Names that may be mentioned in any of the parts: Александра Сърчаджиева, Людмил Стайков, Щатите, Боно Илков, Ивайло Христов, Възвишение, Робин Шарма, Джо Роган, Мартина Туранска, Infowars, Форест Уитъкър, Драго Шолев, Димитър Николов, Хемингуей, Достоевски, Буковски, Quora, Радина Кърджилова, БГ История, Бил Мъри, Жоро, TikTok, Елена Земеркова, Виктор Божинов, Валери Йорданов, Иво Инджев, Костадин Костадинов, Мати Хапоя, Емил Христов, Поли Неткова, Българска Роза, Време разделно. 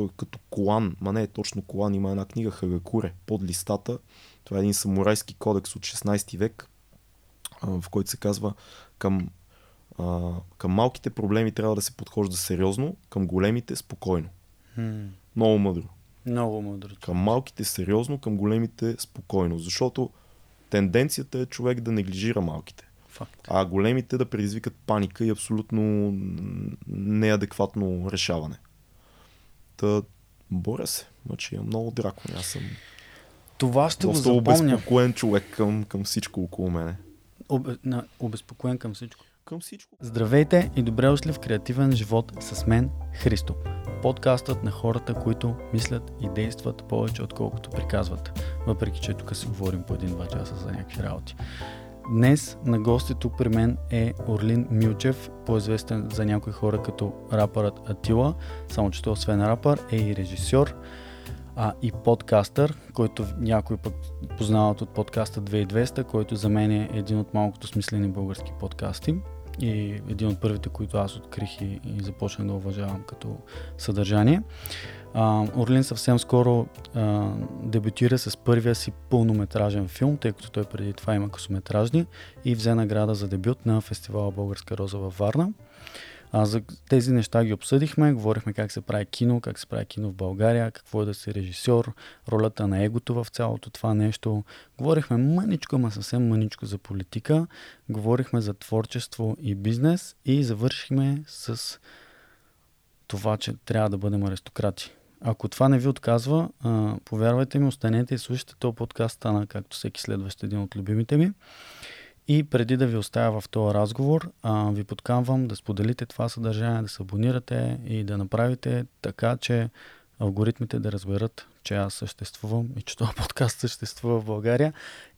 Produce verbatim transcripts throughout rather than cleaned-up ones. той като колан, ма не е точно колан, има една книга Хагакуре, под листата. Това е един самурайски кодекс от шестнайсети век, в който се казва: към, а, към малките проблеми трябва да се подхожда сериозно, към големите спокойно. Hmm. Много мъдро. Много мъдро. Към малките сериозно, към големите спокойно, защото тенденцията е човек да неглижира малките. Факт. А големите да предизвикат паника и абсолютно неадекватно решаване. Та, боря се, мъчи, я много дракон. Аз съм Това ще доста го обезпокоен човек към, към всичко около мене. Об... На, обезпокоен към всичко. към всичко. Здравейте и добре дошли в Креативен живот с мен, Христо. Подкастът на хората, които мислят и действат повече, отколкото приказват. Въпреки че тук си говорим по един-два часа за някакви работи. Днес на гости тук при мен е Орлин Милчев, по-известен за някои хора като рапърът Атила, само че той освен рапър е и режисьор, а и подкастър, който някой път познават от подкаста две хиляди и двеста, който за мен е един от малкото смислени български подкасти и един от първите, които аз открих и, и започнах да уважавам като съдържание. А, Орлин съвсем скоро а, дебютира с първия си пълнометражен филм, тъй като той преди това има късометражни, и взе награда за дебют на фестивала Българска Роза във Варна. А, за тези неща ги обсъдихме, говорихме как се прави кино, как се прави кино в България, какво е да си режисьор, ролята на егото в цялото това нещо. Говорихме мъничко, ма съвсем мъничко за политика, говорихме за творчество и бизнес и завършихме с това, че трябва да бъдем аристократи. Ако това не ви отказва, а, повярвайте ми, останете и слушайте този подкаст, стана както всеки следващ един от любимите ми. И преди да ви оставя в този разговор, а, ви подкамвам да споделите това съдържание, да се абонирате и да направите така, че алгоритмите да разберат, че аз съществувам и че този подкаст съществува в България.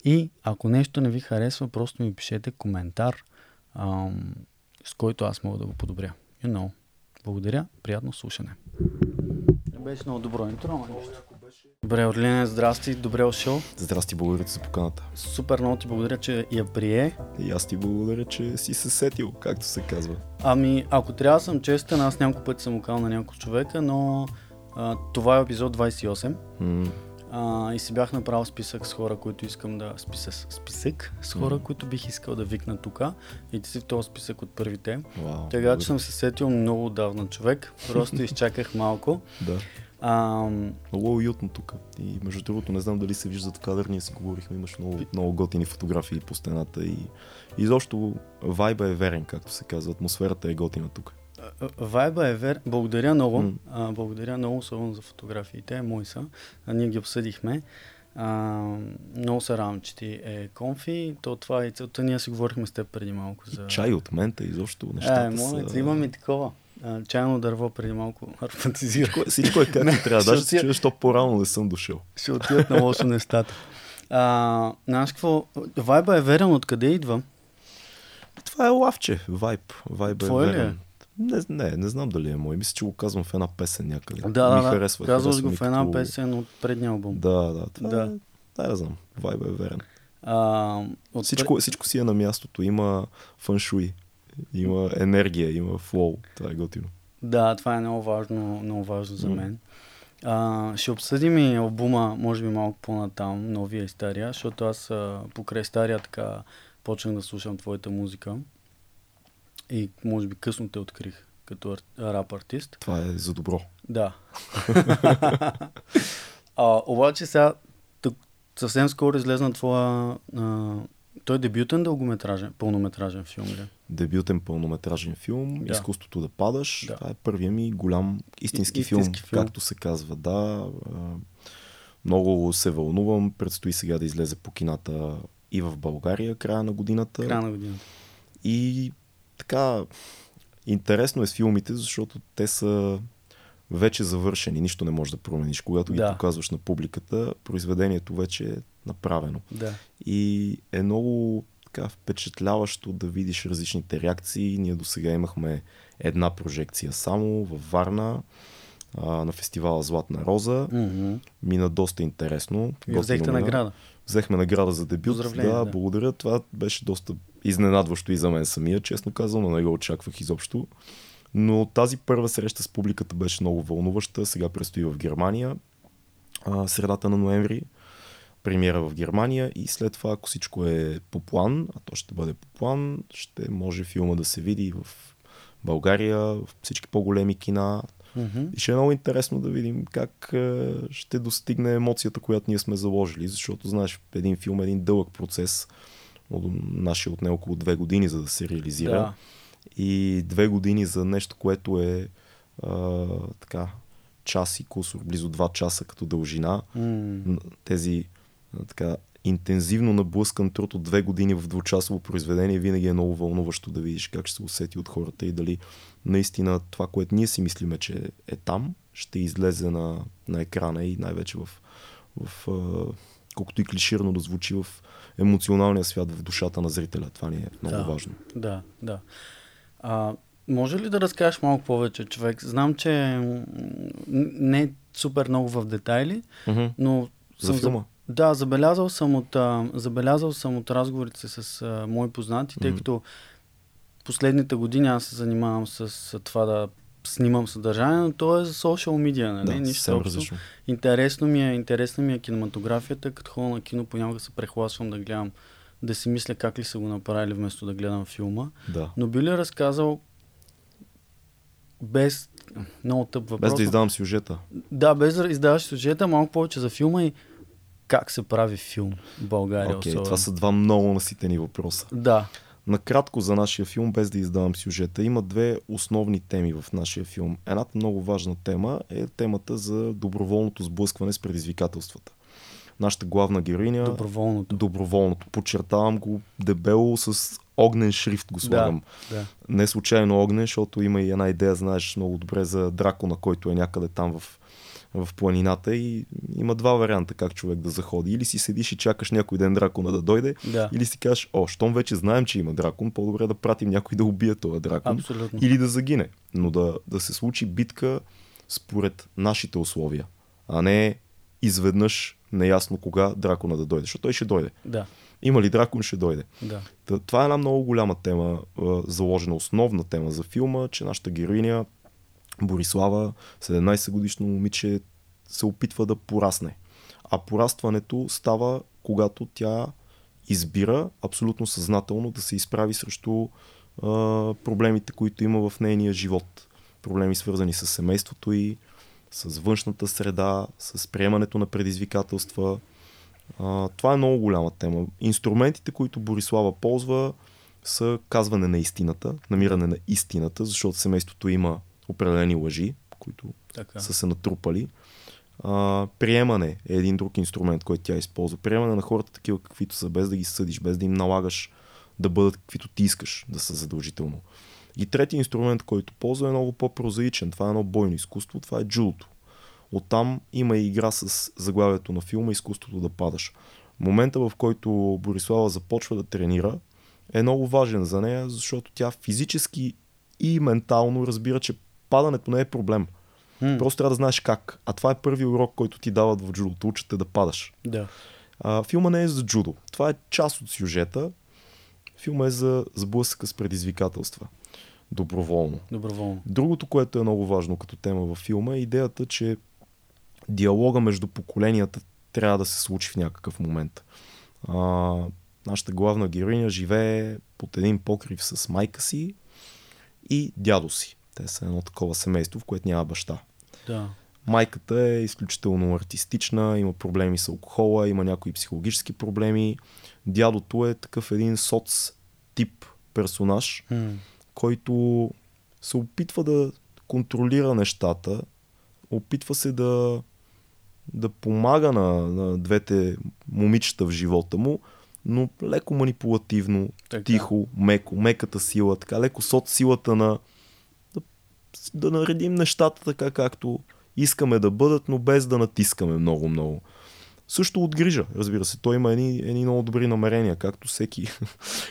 И ако нещо не ви харесва, просто ми пишете коментар, а, с който аз мога да го подобря. You know. Благодаря, приятно слушане. Беше много добро интро. Добре, Орлине, здрасти, добре дошъл. Здрасти, благодаря за поканата. Супер, много ти благодаря, че я прие. И аз ти благодаря, че си се сетил, както се казва. Ами, ако трябва да съм честен, аз няколко пъти съм окал на няколко човека, но а, това е епизод двайсет и осем. Mm. А, и си бях направил списък с хора, които искам да... Списък, списък с хора, mm. които бих искал да викна тука. И ти си в този списък от първите. Wow, Тега, че съм се сетил много отдавна човек. Просто изчаках малко. Да. А, много уютно тук. И между другото, не знам дали се виждат в кадър, ние си говорихме, имаш много, много готини фотографии по стената. И изобщо вайба е верен, както се казва. Атмосферата е готина тук. Вайба е вер... Благодаря много. Mm. А, благодаря много, особено за фотографиите. Мои са. А, ние ги обсъдихме. А, много се радвам, че ти е комфи. То това е целта. Ние си говорихме с теб преди малко. За... И чай от мента, изобщо нещата е, моля, са... Имаме такова. А, чайно дърво преди малко ароматизира. Всичко е както трябва. Даже се чуя, що по-рано не съм дошъл. Ще отидат на лошо нещата. А, знаеш какво? Вайба е верен. Откъде идва? Това е лавче. Вайб. Вайба е верен. Не, не, не знам дали е мой. Мисля, че го казвам в една песен някъде. Да, да, да, харесва, казваш харесва го в една като... песен от предния албум. Да, да, това да. Е, не знам, вайбът е верен. А, от... всичко, всичко си е на мястото, има фъншуи, има енергия, има флоу, това е готино. Да, това е много важно, много важно за мен. А, ще обсъдим и албума, може би малко по-натам, новия и стария, защото аз покрай стария така почнах да слушам твоята музика. И може би късно те открих като рап-артист. Това е за добро. Да. а, обаче сега тък, съвсем скоро излезна твоя... А, той е дебютен дългометражен, пълнометражен филм ли? Дебютен пълнометражен филм, да. Изкуството да падаш. Да. Това е първият ми голям истински, И, истински филм, филм, както се казва. Да. А, много се вълнувам. Предстои сега да излезе по кината и в България края на годината. Края на годината. И... Така, интересно е с филмите, защото те са вече завършени, нищо не можеш да промениш. Когато да. ги показваш на публиката, произведението вече е направено. Да. И е много така впечатляващо да видиш различните реакции. Ние до сега имахме една прожекция само във Варна, а, на фестивала Златна Роза. Mm-hmm. Мина доста интересно. И взехте награда. Взехме награда за дебют. Да, да, благодаря. Това беше доста изненадващо и за мен самия, честно казвам, но не го очаквах изобщо. Но тази първа среща с публиката беше много вълнуваща. Сега предстои в Германия, а, средата на ноември, премиера в Германия, и след това, ако всичко е по план, а то ще бъде по план, ще може филма да се види в България, в всички по-големи кина. Mm-hmm. И ще е много интересно да видим как е, ще достигне емоцията, която ние сме заложили, защото, знаеш, един филм е един дълъг процес. Нашия отне около две години, за да се реализира. Да. И две години за нещо, което е а, така, час и кусор, близо два часа като дължина. Mm. Тези така, интензивно наблъскан труд от две години в двучасово произведение винаги е много вълнуващо да видиш как ще се усети от хората и дали наистина това, което ние си мислиме, че е там, ще излезе на, на екрана и най-вече в, в колкото и клиширно да звучи, в емоционалния свят, в душата на зрителя. Това ни е много да, важно. Да, да. А, може ли да разкажеш малко повече, човек? Знам, че не е супер много в детайли, mm-hmm. но... За филма? Да, забелязал съм от, забелязал съм от разговорите с а, мои познати, тъй mm-hmm. като последните години аз се занимавам с това да снимам съдържание, но то е за социал медиа, нали? Да, нищо общо. Интересно ми е, интересна ми е кинематографията, като ходя на кино понякога се прехласвам да гледам, да си мисля как ли са го направили вместо да гледам филма. Да. Но би ли разказал без много тъп въпрос. Без да издавам сюжета. Да, без да издаваш сюжета, малко повече за филма и как се прави филм в България. Окей, okay, това са два много наситени въпроса. Да. Накратко за нашия филм, без да издавам сюжета, има две основни теми в нашия филм. Едната много важна тема е темата за доброволното сблъскване с предизвикателствата. Нашата главна героиня... Доброволното. Доброволното. Подчертавам го дебело с огнен шрифт, го слагам. Да, да. Не случайно огнен, защото има и една идея, знаеш много добре, за дракона, който е някъде там в... в планината, и има два варианта как човек да заходи. Или си седиш и чакаш някой ден дракона да дойде, да. Или си кажеш, о, щом вече знаем, че има дракон, по-добре да пратим някой да убие този дракон. Абсолютно. Или да загине. Но да, да се случи битка според нашите условия, а не изведнъж неясно кога дракона да дойде, защото той ще дойде. Да. Има ли дракон, ще дойде. Да. Това е една много голяма тема, заложена основна тема за филма, че нашата героиня Борислава, седемнайсет годишно момиче, се опитва да порасне. А порастването става, когато тя избира абсолютно съзнателно да се изправи срещу а, проблемите, които има в нейния живот. Проблеми, свързани с семейството ѝ, с външната среда, с приемането на предизвикателства. А, това е много голяма тема. Инструментите, които Борислава ползва, са казване на истината, намиране на истината, защото семейството има определени лъжи, които така са се натрупали. А, приемане е един друг инструмент, който тя използва. Приемане на хората такива, каквито са, без да ги съдиш, без да им налагаш да бъдат каквито ти искаш да са задължително. И трети инструмент, който ползва, е много по-прозаичен. Това е едно бойно изкуство, това е джудото. Оттам има и игра с заглавието на филма "Изкуството да падаш". Момента, в който Борислава започва да тренира, е много важен за нея, защото тя физически и ментално разбира, че падането не е проблем. Mm. Просто трябва да знаеш как. А това е първият урок, който ти дават в джудото. Учат те да падаш. Yeah. А, филма не е за джудо. Това е част от сюжета. Филма е за сблъсъка с предизвикателства. Доброволно. Доброволно. Другото, което е много важно като тема във филма, е идеята, че диалога между поколенията трябва да се случи в някакъв момент. А, нашата главна героиня живее под един покрив с майка си и дядо си. Те са едно такова семейство, в което няма баща. Да. Майката е изключително артистична, има проблеми с алкохола, има някои психологически проблеми. Дядото е такъв един соц тип персонаж, mm. който се опитва да контролира нещата, опитва се да, да помага на, на двете момичета в живота му, но леко манипулативно, така. Тихо, меко, меката сила, така леко соц силата на да наредим нещата така, както искаме да бъдат, но без да натискаме много-много. Също от грижа, разбира се. Той има едни, едни много добри намерения, както всеки,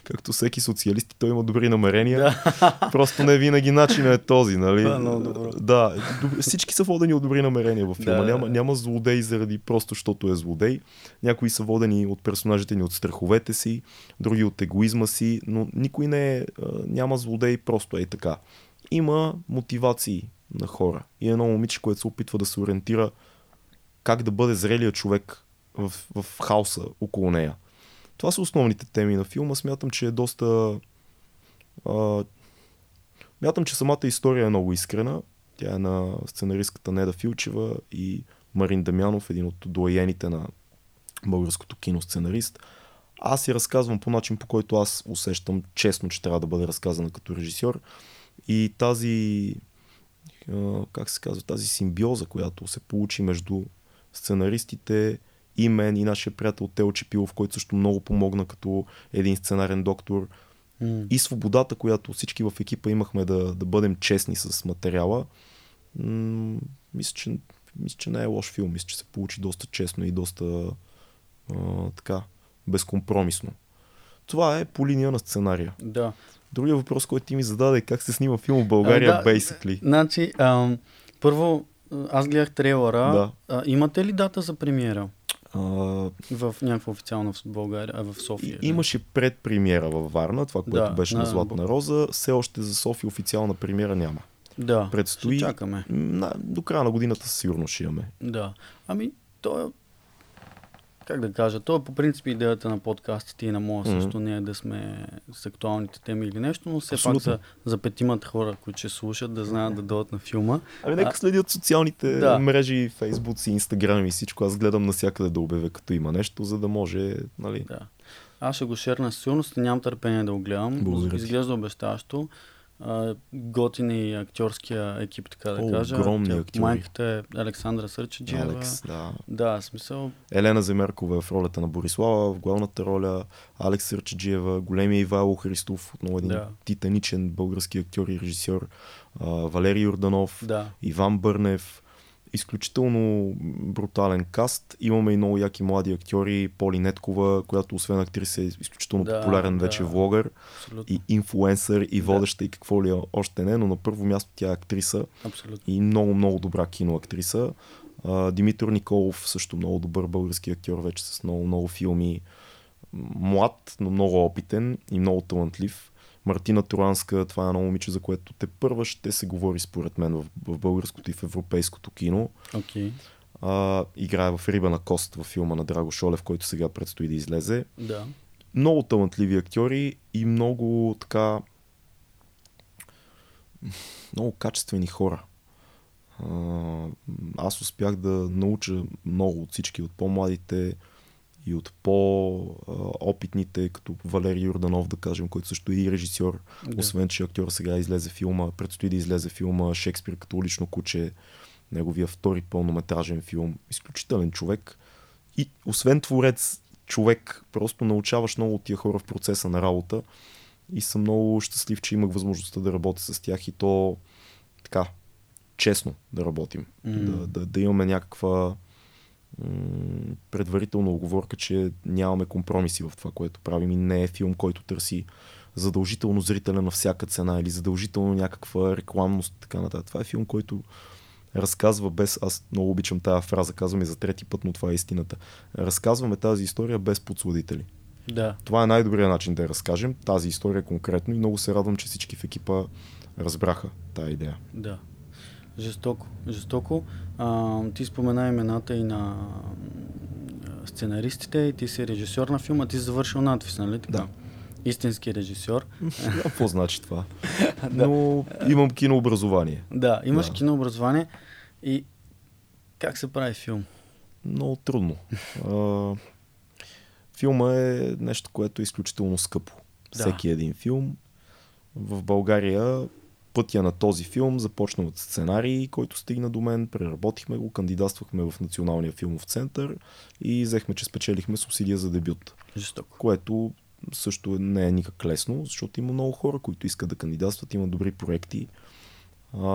както всеки социалист, той има добри намерения. Просто не винаги начинът е този, нали? Да, много добро. Да, всички са водени от добри намерения във филма. Да, няма, няма злодей заради просто, защото е злодей. Някои са водени от персонажите ни от страховете си, други от егоизма си, но никой не е, няма злодей просто е така. има мотивации на хора. И едно момиче, което се опитва да се ориентира как да бъде зрелият човек в, в хаоса около нея. Това са основните теми на филма. Смятам, че е доста... А, смятам, че самата история е много искрена. Тя е на сценаристката Неда Филчева и Марин Дамянов, един от доайените на българското кино сценарист. Аз я разказвам по начин, по който аз усещам честно, че трябва да бъде разказана като режисьор. И тази, как се казва, тази симбиоза, която се получи между сценаристите и мен и нашия приятел Тео Чепилов, който също много помогна като един сценарен доктор. Mm. И свободата, която всички в екипа имахме да, да бъдем честни с материала. М- мисля, че, мисля, че не е лош филм. Мисля, че се получи доста честно и доста а, така безкомпромисно. Това е по линия на сценария. Да. Другия въпрос, който ти ми зададе е как се снима филм в България, а, да, basically. Значи, а, първо, аз гледах трейлера. Да. А, имате ли дата за премиера? А... В някаква официална в България, а в София. И, имаше предпремиера във Варна, това, което да, беше на Златна Роза. Все още за София официална премиера няма. Да, предстои... ще чакаме. На, до края на годината сигурно ще имаме. Да, ами то е... Как да кажа, то е по принцип идеята на подкастите и на моя mm-hmm. също не е да сме с актуалните теми или нещо, но все абсолютно. Пак за, за петимата хора, които ще слушат, да знаят да дойдат на филма. Ами нека следят социалните да. мрежи, Фейсбук и Инстаграм и всичко. Аз гледам навсякъде да обявя като има нещо, за да може, нали? Да. Аз ще го шерна със сигурност, нямам търпение да го гледам. Изглежда обещаващо. Готин и актьорския екип, така да О, кажа. Огромни актьори. Майката е Александра Сърчаджиева. Алекс, да. Да, смисъл. Елена Земеркова е в ролята на Борислава, в главната роля Алекс Сърчаджиева, големия Ивайло Христов, отново един да. титаничен български актьор и режисьор, Валери Йорданов, да. Иван Бърнев. Изключително брутален каст. Имаме и много яки млади актьори. Поли Неткова, която освен актриса е изключително да, популярен да, вече влогър. Абсолютно. И инфлуенсър, и водеща, да. и какво ли още не, но на първо място тя е актриса. Абсолютно. И много, много добра киноактриса. Димитър Николов, също много добър български актьор, вече с много, много филми. Млад, но много опитен и много талантлив. Мартина Туранска, това е едно момиче, за което те първа ще се говори според мен в, в българското и в европейското кино. Okay. А, играе в Рибена кост във филма на Драго Шолев, който сега предстои да излезе. Да. Много талантливи актьори и много така много качествени хора. А, аз успях да науча много от всички, от по-младите и от по-опитните, като Валери Йорданов, да кажем, който също е и режисьор, да. освен че актьор сега излезе филма, предстои да излезе филма Шекспир като лично куче, неговия втори пълнометражен филм. Изключителен човек. И освен творец, човек, просто научаваш много от тия хора в процеса на работа и съм много щастлив, че имах възможността да работя с тях и то така, честно да работим. Mm. Да, да, да имаме някаква предварителна оговорка, че нямаме компромиси в това, което правим и не е филм, който търси задължително зрителя на всяка цена или задължително някаква рекламност, така нататък. Това е филм, който разказва без... Аз много обичам тая фраза, казваме за трети път, но това е истината. Разказваме тази история без подсладители. Да. Това е най-добрият начин да я разкажем, тази история конкретно и много се радвам, че всички в екипа разбраха тая идея. Да. Жестоко, жестоко. А, ти спомена имената и на сценаристите и ти си режисьор на филма, ти си завършил надпис, нали така? Да. Истински режисьор. Какво значи това? Но имам кинообразование. Да, имаш да. кинообразование и как се прави филм? Много трудно. А, филма е нещо, което е изключително скъпо. Да. Всеки един филм. В България пътя на този филм започна от сценарий, който стигна до мен, преработихме го, кандидатствахме в Националния филмов център и взехме, че спечелихме субсидия за дебют. Жестоко. Което също не е никак лесно, защото има много хора, които искат да кандидатстват, има добри проекти. А,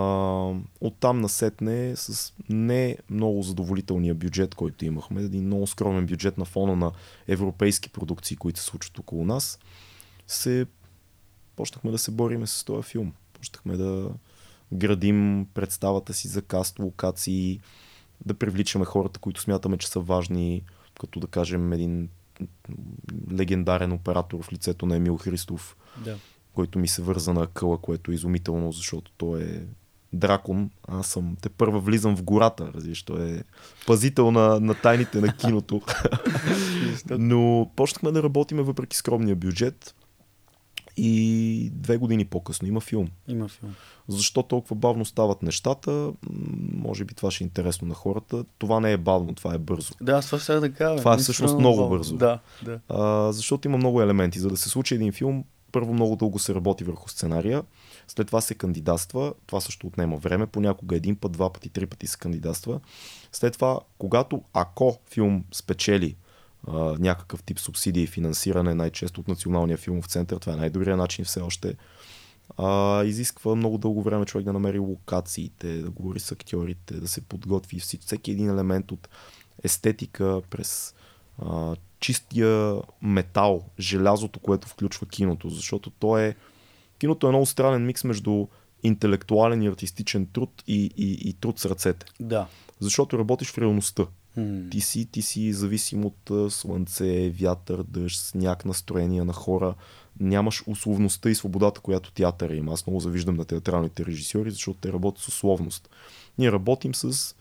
оттам насетне с не много задоволителния бюджет, който имахме, един много скромен бюджет на фона на европейски продукции, които се случват около нас, се почнахме да се бориме с този филм. Почнахме да градим представата си за каст, локации, да привличаме хората, които смятаме, че са важни, като да кажем един легендарен оператор в лицето на Емил Христов, да. който ми се върза на къла, което е изумително, защото той е дракон. Аз съм те първа влизам в гората, защото е пазител на, на тайните на киното. Но почнахме да работиме въпреки скромния бюджет. И две години по-късно има филм. Има филм. Защо толкова бавно стават нещата? Може би това ще е интересно на хората. Това не е бавно, това е бързо. Да, това ще да кажа. Това е всъщност много, много бързо. Да, да. А, защото има много елементи. За да се случи един филм, първо много дълго се работи върху сценария, след това се кандидатства, това също отнема време, понякога един път, два пъти, три пъти се кандидатства. След това, когато, ако филм спечели Uh, някакъв тип субсидии и финансиране, най-често от Националния филмов център, това е най-добрият начин все още, uh, изисква много дълго време човек да намери локациите, да говори с актьорите, да се подготви всеки един елемент от естетика през uh, чистия метал, желязото, което включва киното, защото то е... киното е много странен микс между интелектуален и артистичен труд и, и, и труд с ръцете. Да. Защото работиш в реалността. Ти си, ти си зависим от слънце, вятър, дъжд, сняг, настроения на хора. Нямаш условността и свободата, която театъра има. Аз много завиждам на театралните режисьори, защото те работят с условност. Ние работим с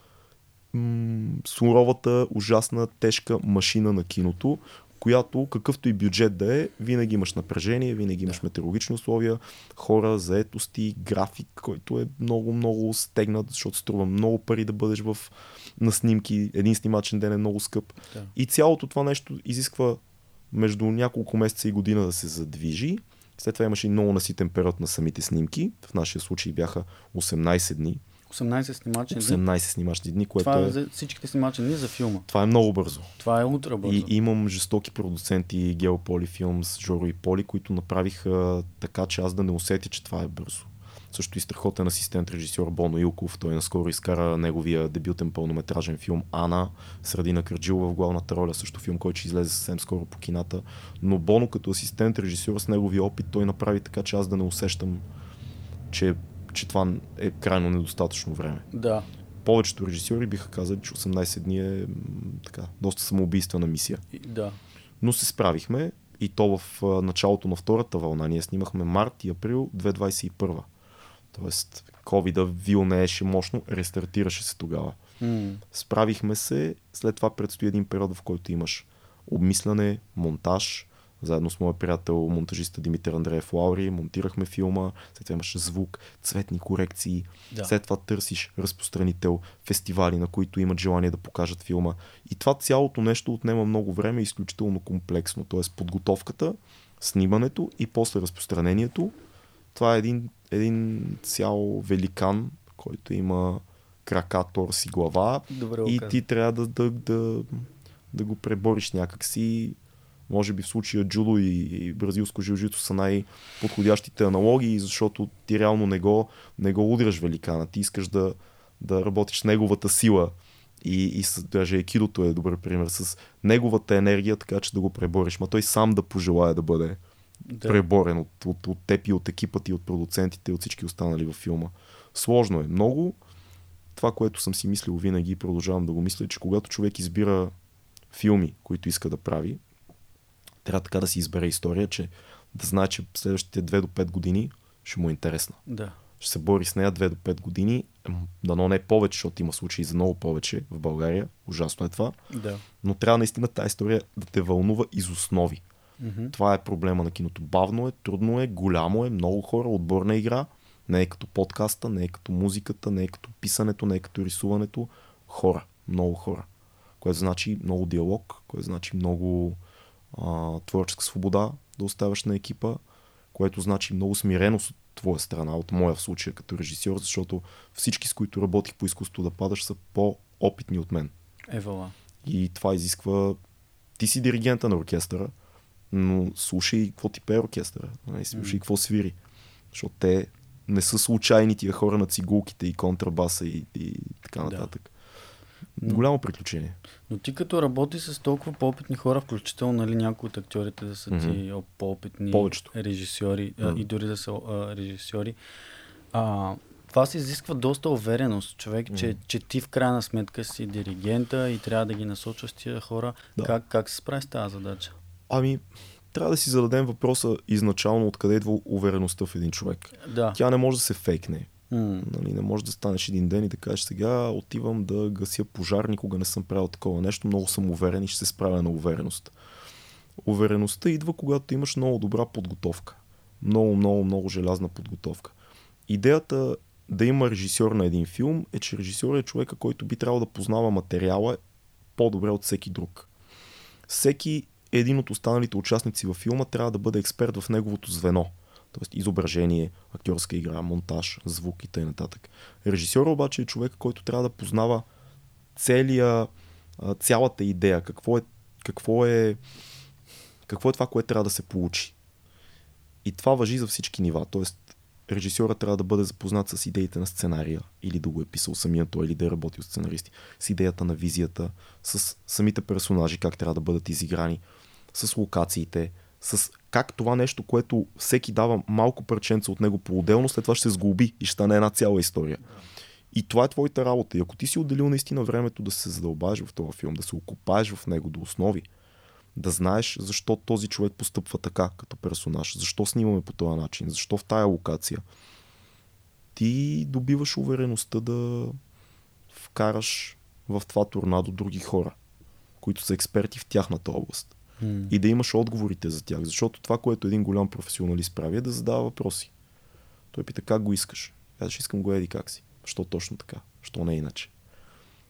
м- суровата, ужасна, тежка машина на киното, която какъвто и бюджет да е, винаги имаш напрежение, винаги имаш метеорологични условия, хора, заетости, график, който е много-много стегнат, защото струва много пари да бъдеш в... на снимки, един снимачен ден е много скъп. Да. И цялото това нещо изисква между няколко месеца и година да се задвижи. След това имаш и много наситен период на самите снимки. В нашия случай бяха осемнайсет дни. осемнайсет снимачни дни. осемнайсет снимачни дни, което това е за всичките снимачни дни за филма. Това е много бързо. Това е утре бързо. И имам жестоки продуценти Гео Поли Филмс, Жоро и Поли, които направиха така, че аз да не усетя, че това е бързо. Също и страхотен асистент режисьор Боно Илков. Той наскоро изкара неговия дебютен пълнометражен филм Ана, с Радина Кърджилова в главната роля, също филм, който ще излезе съвсем скоро по кината. Но Боно като асистент режисьор с неговия опит, той направи така, че аз да не усещам, че че това е крайно недостатъчно време. Да. Повечето режисьори биха казали, че осемнайсет дни е така, доста самоубийствена мисия. Да. Но се справихме и то в началото на втората вълна. Ние снимахме март и април две хиляди двайсет и първа. Тоест ковида вилнееше мощно, рестартираше се тогава. Mm. Справихме се, след това предстои един период, в който имаш обмисляне, монтаж. Заедно с моя приятел, монтажиста Димитър Андреев Лаури, монтирахме филма, след това имаш звук, цветни корекции, да. След това търсиш разпространител, фестивали, на които имат желание да покажат филма. И това цялото нещо отнема много време, изключително комплексно. Тоест подготовката, снимането и после разпространението. Това е един, един цял великан, който има крака, торс и глава. Добре, и ти трябва да, да, да, да го пребориш някакси. Може би в случая джудо и, и бразилско жилжито са най-подходящите аналогии, защото ти реално не го, не го удряш великана. Ти искаш да, да работиш с неговата сила и, и с, даже екидото е добър пример, с неговата енергия, така че да го пребориш. Ма той сам да пожелая да бъде да. преборен от, от, от теб и от екипа ти, от продуцентите и от всички останали във филма. Сложно е много. Това, което съм си мислил винаги и продължавам да го мисля, че когато човек избира филми, които иска да прави, трябва така да си избере история, че да знае, че следващите две до пет години ще му е интересна. Да. Ще се бори с нея две до пет години, дано не повече, защото има случаи за много повече в България. Ужасно е това. Да. Но трябва наистина тази история да те вълнува из основи. Mm-hmm. Това е проблема на киното. Бавно е, трудно е, голямо е, много хора, отборна игра. Не е като подкаста, не е като музиката, не е като писането, не е като рисуването. Хора, много хора. Което значи много диалог, което значи много... творческа свобода да оставаш на екипа, което значи много смиреност от твоя страна, от моя в случая като режисьор, защото всички, с които работих по изкуството да падаш, са по-опитни от мен. Евала. И това изисква... Ти си диригента на оркестъра, но слушай какво ти пее оркестъра, слушай какво свири, защото те не са случайни тия хора на цигулките и контрабаса и, и така нататък. Да. Но, голямо приключение. Но ти като работи с толкова по-опитни хора, включително нали, някои от актьорите да са mm-hmm. ти по-опитни повечето. Режисьори mm-hmm. а, и дори да са а, режисьори, а, това се изисква доста увереност, човек, mm-hmm. че, че ти в крайна сметка си диригента и трябва да ги насочваш тия хора. Да. Как, как се справи с тази задача? Ами, трябва да си зададем въпроса изначално откъде идва увереността в един човек. Да. Тя не може да се фейкне. Mm. Нали, не може да станеш един ден и да кажеш сега отивам да гася пожар, никога не съм правил такова нещо, много съм уверен и ще се справя на увереност. Увереността идва, когато имаш много добра подготовка. Много, много, много желязна подготовка. Идеята да има режисьор на един филм е, че режисьор е човека, който би трябвало да познава материала по-добре от всеки друг. Всеки един от останалите участници във филма трябва да бъде експерт в неговото звено. Тоест изображение, актьорска игра, монтаж, звук и т.н. Режисьор обаче е човек, който трябва да познава целия, цялата идея. Какво е, какво е, какво е това, което трябва да се получи. И това важи за всички нива. Тоест режисьорът трябва да бъде запознат с идеите на сценария, или да го е писал самия той, или да е работил с сценаристи, с идеята на визията, с самите персонажи, как трябва да бъдат изиграни, с локациите, с как това нещо, което всеки дава малко парченца от него по-отделно, след това ще се сглоби и ще стане една цяла история. И това е твоята работа. И ако ти си отделил наистина времето да се задълбаеш в този филм, да се окопаеш в него до основи, да знаеш защо този човек постъпва така като персонаж, защо снимаме по този начин, защо в тая локация, ти добиваш увереността да вкараш в това торнадо други хора, които са експерти в тяхната област. Mm. И да имаш отговорите за тях, защото това, което един голям професионалист прави, е да задава въпроси. Той пита как го искаш. Казваш, искам го еди как си. Защо точно така? Защо не иначе?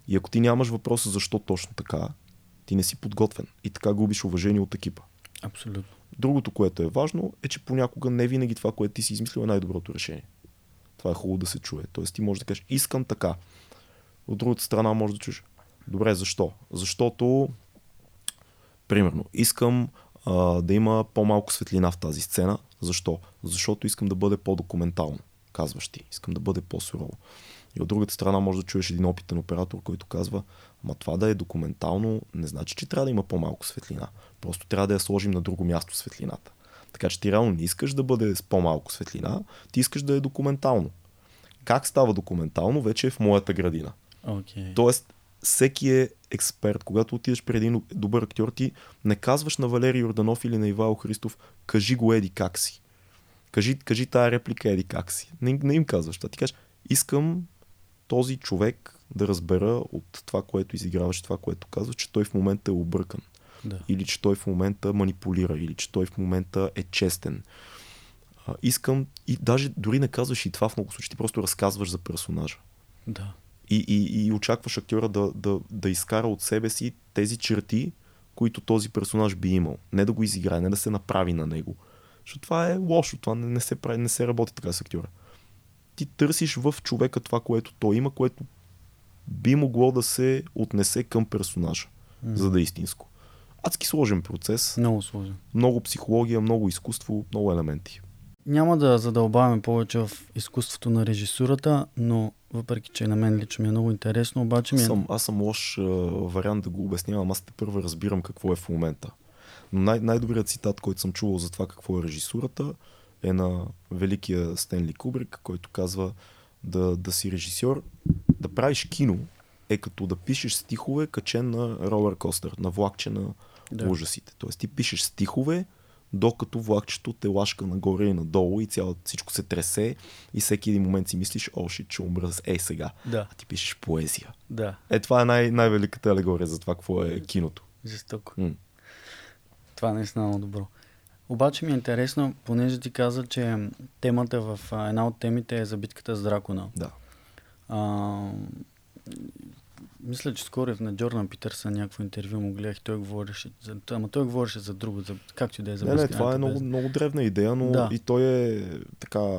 И ако ти нямаш въпроса защо точно така, ти не си подготвен и така губиш уважение от екипа. Абсолютно. Другото, което е важно, е, че понякога не винаги това, което ти си измислил, е най-доброто решение. Това е хубаво да се чуе. Тоест ти можеш да кажеш, искам така. От другата страна можеш да чуеш. Добре, защо? Защото, примерно, искам а, да има по-малко светлина в тази сцена. Защо? Защото искам да бъде по-документално, казваш ти. Искам да бъде по-сурово. И от другата страна може да чуеш един опитен оператор, който казва, ма това да е документално, не значи, че трябва да има по-малко светлина. Просто трябва да я сложим на друго място светлината. Така че ти реално не искаш да бъде с по-малко светлина, ти искаш да е документално. Как става документално, вече е в моята градина. Okay. Тоест, всеки е експерт. Когато отидеш при един добър актьор, ти не казваш на Валери Йорданов или на Ивайло Христов, кажи го еди как си. Кажи, кажи тая реплика еди как си. Не, не им казваш. Та ти кажеш, искам този човек да разбера от това, което изиграваш, това, което казва, че той в момента е объркан. Да. Или че той в момента манипулира, или че той в момента е честен. А, искам, и даже дори не казваш и това в много случаи, ти просто разказваш за персонажа. Да. И, и, и очакваш актьора да, да, да изкара от себе си тези черти, които този персонаж би имал. Не да го изиграе, не да се направи на него. Защото това е лошо, това не, не се прави, не се работи така с актьора. Ти търсиш в човека това, което той има, което би могло да се отнесе към персонажа, mm. за да е истинско. Адски сложен процес. Много сложен. Много психология, много изкуство, много елементи. Няма да задълбаваме повече в изкуството на режисурата, но въпреки, че на мен лично ми е много интересно, обаче ми е... Съм, аз съм лош а, вариант да го обяснявам, аз те първо разбирам какво е в момента. Но най- най-добрият цитат, който съм чувал за това какво е режисурата, е на великия Стенли Кубрик, който казва да, да си режисьор, да правиш кино е като да пишеш стихове качен на ролеркостър, на влакче на да. Ужасите. Тоест ти пишеш стихове, докато влакчето те лашка нагоре и надолу и цяло, всичко се тресе и всеки един момент си мислиш, о, шит, че умра, ей сега, да. А ти пишеш поезия. Да. Е, това е най- най-великата алегория за това какво е киното. Жестоко. М. Това наистина е много добро. Обаче ми е интересно, понеже ти каза, че темата в една от темите е за битката с дракона. Да. А, мисля, че скоро на Джордан Питърсън някакво интервю му гледах, той говореше за, ама той говореше за друго, за, както и да е за битката. Това е много, много древна идея, но да. И той е така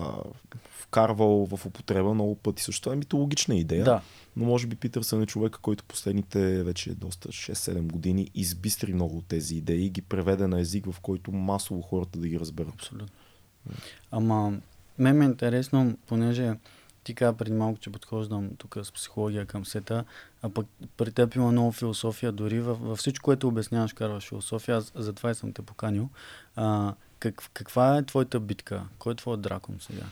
вкарвал в употреба много пъти. Също това е митологична идея, да. Но може би Питърсън е човека, който последните вече доста шест-седем години избистри много от тези идеи и ги преведе на език, в който масово хората да ги разберат. Абсолютно. Ама мен ме е интересно, понеже ти каза преди малко, че подхождам тук с психология към сета, а пък при теб има много философия, дори във, във всичко, което обясняваш, карваш философия, аз затова и съм те поканил. А, как, каква е твоята битка? Кой е твой дракон сега?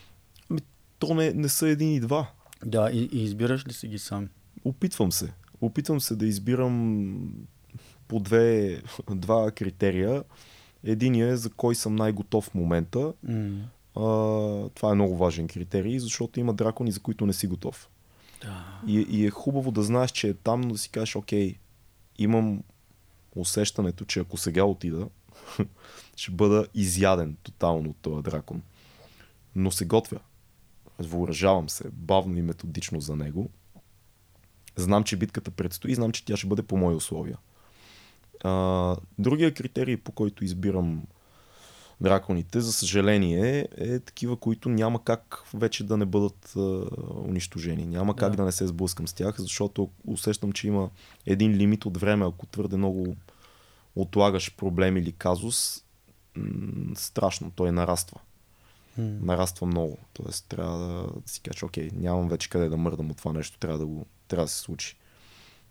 Ами, то не, не са един и два. Да, и, и избираш ли си ги сам? Опитвам се. Опитвам се да избирам по две, два критерия Единият е за кой съм най-готов в момента. Mm. А, това е много важен критерий, защото има дракони, за които не си готов. Yeah. И, и е хубаво да знаеш, че е там, но да си кажеш, окей, имам усещането, че ако сега отида, ще бъда изяден тотално от този дракон. Но се готвя. Въоръжавам се бавно и методично за него. Знам, че битката предстои, знам, че тя ще бъде по мои условия. А, другия критерий, по който избирам драконите, за съжаление, е такива, които няма как вече да не бъдат а, унищожени. Няма как да. да не се сблъскам с тях, защото усещам, че има един лимит от време, ако твърде много отлагаш проблем или казус, м- страшно, той нараства. Hmm. Нараства много. Тоест трябва да си кажа, окей, нямам вече къде да мърдам от това нещо, трябва да го трябва да се случи.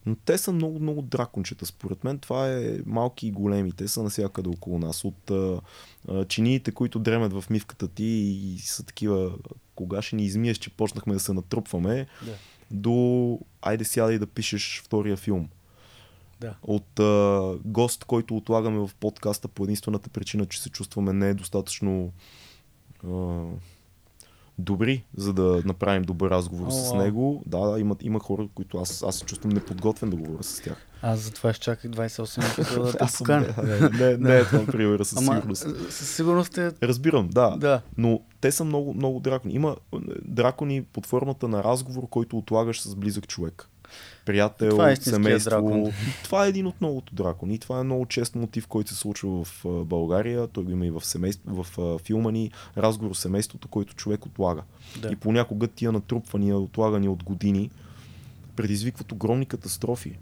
Но те са много, много дракончета. Според мен това е малки и големи. Те са навсякъде около нас. От а, а, чиниите, които дремят в мивката ти и, и са такива, кога ще ни измиеш, че почнахме да се натрупваме, yeah. до айде сядай да пишеш втория филм. Да. От а, гост, който отлагаме в подкаста по единствената причина, че се чувстваме не е достатъчно а, добри, за да направим добър разговор oh, с него. Да, да има, има хора, които аз, аз се чувствам неподготвен да говоря с тях. Аз затова ще чаках двайсет и осем да аз съм, не, не е това примера, със сигурност. Със сигурност е... Разбирам, да, да. Но те са много, много дракони. Има дракони под формата на разговор, който отлагаш с близък човек. Приятел, това е семейство. Дракон. Това е един от многото дракони. Това е много чест мотив, който се случва в България. Той го има и в, семейство, в филма ни разговор с семейството, който човек отлага. Да. И понякога тия натрупвания, отлагания от години предизвикват огромни катастрофи.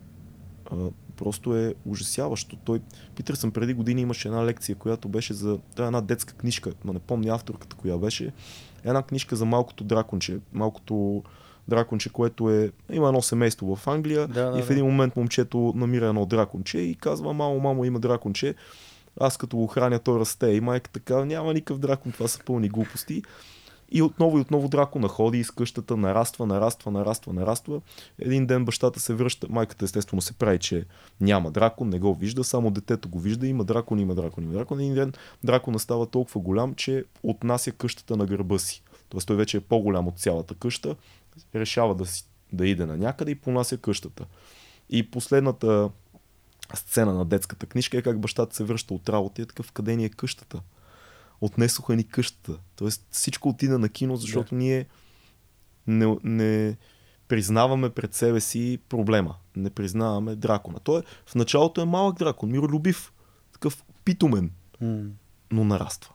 А, просто е ужасяващо. Той, Питърсън преди години имаше една лекция, която беше за... Това е една детска книжка, но не помня авторката коя беше. Една книжка за малкото драконче. Малкото... драконче, което е... Има едно семейство в Англия да, да, и в един момент момчето намира едно драконче и казва, мамо, мамо, има драконче. Аз като го храня, той расте. И майка така, няма никакъв дракон, това са пълни глупости. И отново и отново дракона ходи из къщата, нараства, нараства, нараства, нараства. Един ден бащата се връща, майката естествено се прави, че няма дракон, не го вижда, само детето го вижда, има дракон, има дракон, има дракон. Един ден дракона става толкова голям, че отнася къщата на гърба си. Тоест той вече е по-голям от цялата къща. Решава да, си, да иде на някъде и понася къщата. И последната сцена на детската книжка е как бащата се връща от работа и е такъв, къде ни е къщата? Отнесоха ни къщата. Тоест всичко отида на кино, защото да. ние не, не признаваме пред себе си проблема. Не признаваме дракона. Той е, в началото е малък дракон, миролюбив, такъв питомен, mm. но нараства.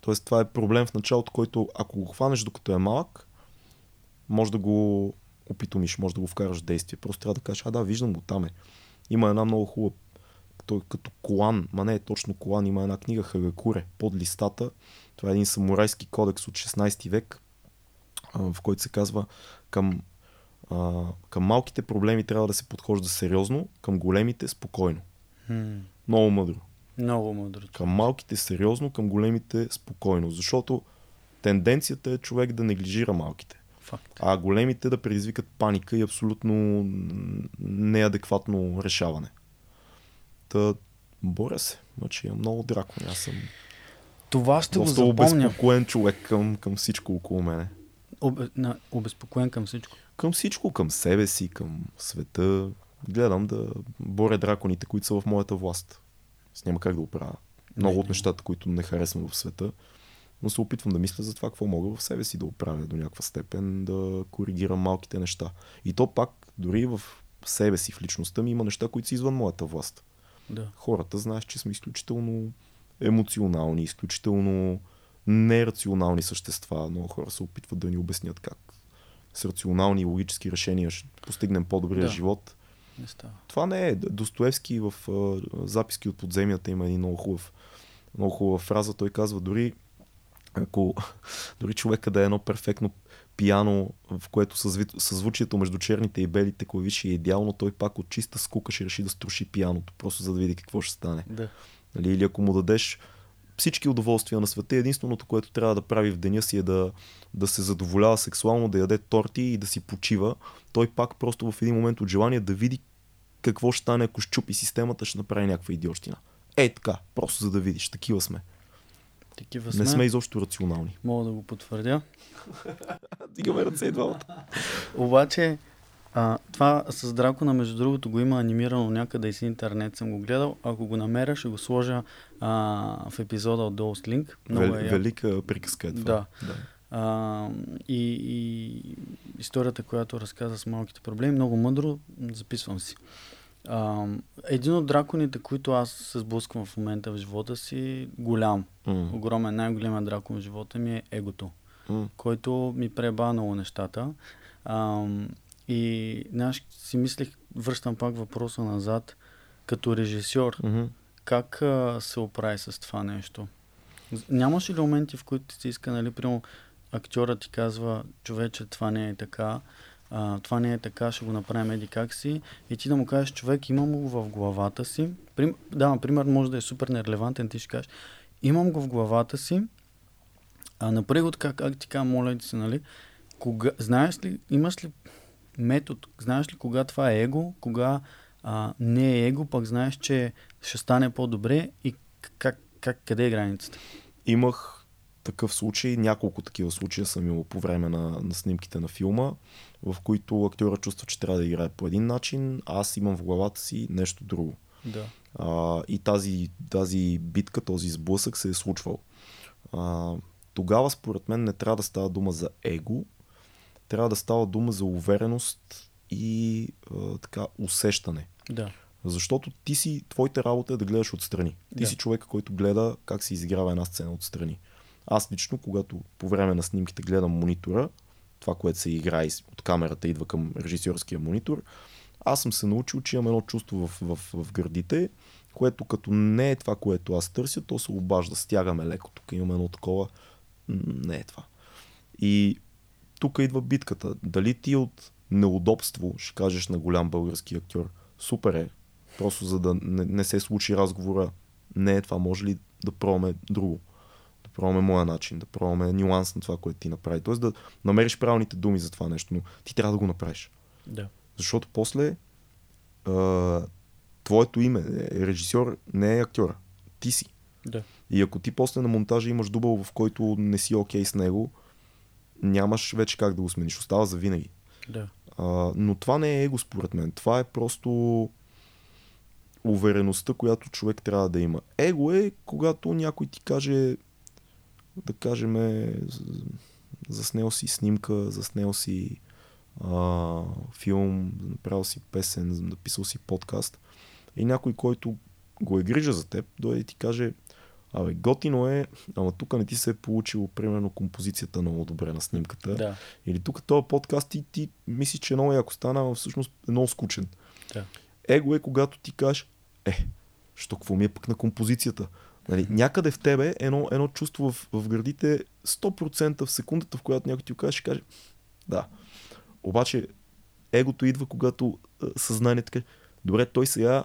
Тоест това е проблем в началото, който ако го хванеш докато е малък, може да го опитомиш, може да го вкараш в действие. Просто трябва да кажеш, а да, виждам го, там е. Има една много хубава, той като колан, ма не е точно колан, има една книга Хагакуре, под листата. Това е един самурайски кодекс от шестнайсети век, в който се казва към, към малките проблеми трябва да се подхожда сериозно, към големите спокойно. Hmm. Много мъдро. Много мъдро. Към малките сериозно, към големите спокойно, защото тенденцията е човек да неглижира малките. Факт. А големите да предизвикат паника и абсолютно неадекватно решаване. Та, боря се, мъчи, имам много дракони. Аз съм Това ще доста го запомня. Обезпокоен човек към, към всичко около мене. Обе, на, обезпокоен към всичко? Към всичко, към себе си, към света. Гледам да боря драконите, които са в моята власт. Няма как да го правя. Много не, от нещата, които не харесвам в света. Но се опитвам да мисля за това, какво мога в себе си да оправя до някаква степен, да коригирам малките неща. И то пак, дори в себе си, в личността ми има неща, които са извън моята власт. Да. Хората, знаеш, че сме изключително емоционални, изключително нерационални същества. Много хора се опитват да ни обяснят как с рационални и логически решения ще постигнем по-добрия да. живот. Не става. Това не е. Достоевски в записки от подземията има един много хубав, много хубава фраза. Той казва, дори Ако дори човека да е едно перфектно пиано, в което съзвучието между черните и белите клавиши е идеално, той пак от чиста скука ще реши да струши пианото, просто за да види какво ще стане. Да. Нали? Или ако му дадеш всички удоволствия на света, единственото, което трябва да прави в деня си е да, да се задоволява сексуално, да яде торти и да си почива, той пак просто в един момент от желание да види какво ще стане, ако щупи системата, ще направи някаква идиотщина. Е така, просто за да видиш, такива сме. Такива сме. Не сме изобщо рационални. Мога да го потвърдя. Дигаме ръце и двамата. Обаче, а, това с дракона, между другото, го има анимирано някъде и с интернет съм го гледал. Ако го намеря, ще го сложа а, в епизода от Dolls Link. Много Вел, е велика приказка е това. Да. Да. А, и, и историята, която разказа с малките проблеми, много мъдро, записвам си. Uh, един от драконите, които аз се сблъсквам в момента в живота си, голям, mm. огромен, най-големият дракон в живота ми е егото, mm. който ми пребанало нещата. Uh, и аз си мислих, връщам пак въпроса назад, като режисьор, mm-hmm. как uh, се оправи с това нещо? Нямаш ли моменти, в които ти иска, нали, прямо актьорът ти казва, човече, това не е така, Uh, това не е така, ще го направим еди как си, и ти да му кажеш, човек, имам го в главата си. Прим... Да, пример може да е супер нерелевантен, ти ще кажеш, имам го в главата си, а напрегот, как, как ти кажа, моля ти се, нали, кога... знаеш ли, имаш ли метод, знаеш ли кога това е его, кога а, не е его, пък знаеш, че ще стане по-добре, и как, как, къде е границата? Имах такъв случай, няколко такива случая съм имал по време на, на снимките на филма, в които актьора чувства, че трябва да играе по един начин, а аз имам в главата си нещо друго. Да. А, и тази, тази битка, този сблъсък се е случвал. А, тогава според мен не трябва да става дума за его, трябва да става дума за увереност и а, така усещане. Да. Защото ти си, твоята работа е да гледаш отстрани. Ти да. си човека, който гледа как се изиграва една сцена отстрани. Аз лично, когато по време на снимките гледам монитора, това, което се играе от камерата, идва към режисьорския монитор, аз съм се научил, че имам едно чувство в, в, в гърдите, което като не е това, което аз търся, то се обажда, стягаме леко, тук имаме едно такова, не е това. И тук идва битката. Дали ти от неудобство ще кажеш на голям български актьор, супер е, просто за да не, не се случи разговора, не е това, може ли да пробваме друго? Пробваме моя начин, да пробваме нюанс на това, което ти направи. Тоест да намериш правилните думи за това нещо, но ти трябва да го направиш. Да. Защото после а, твоето име е режисьор, не е актьора. Ти си. Да. И ако ти после на монтажа имаш дубъл, в който не си окей с него, нямаш вече как да го смениш. Остава за винаги. Да. А, но това не е его според мен. Това е просто увереността, която човек трябва да има. Его е, когато някой ти каже, да кажем, заснел си снимка, заснел си а, филм, направил си песен, написал си подкаст, и някой, който го е грижа за теб, дойде и ти каже, абе, готино е, ама тук не ти се е получило, примерно, композицията много добре на снимката. Да. Или тук този подкаст и ти мислиш, че е много яко стана, а всъщност е много скучен. Да. Его е, когато ти кажеш, е, що какво ми е пък на композицията? Нали, някъде в тебе едно, едно чувство в, в градите, сто процента в секундата, в която някой ти го каже, ще каже да. Обаче егото идва, когато съзнанието каже, добре, той сега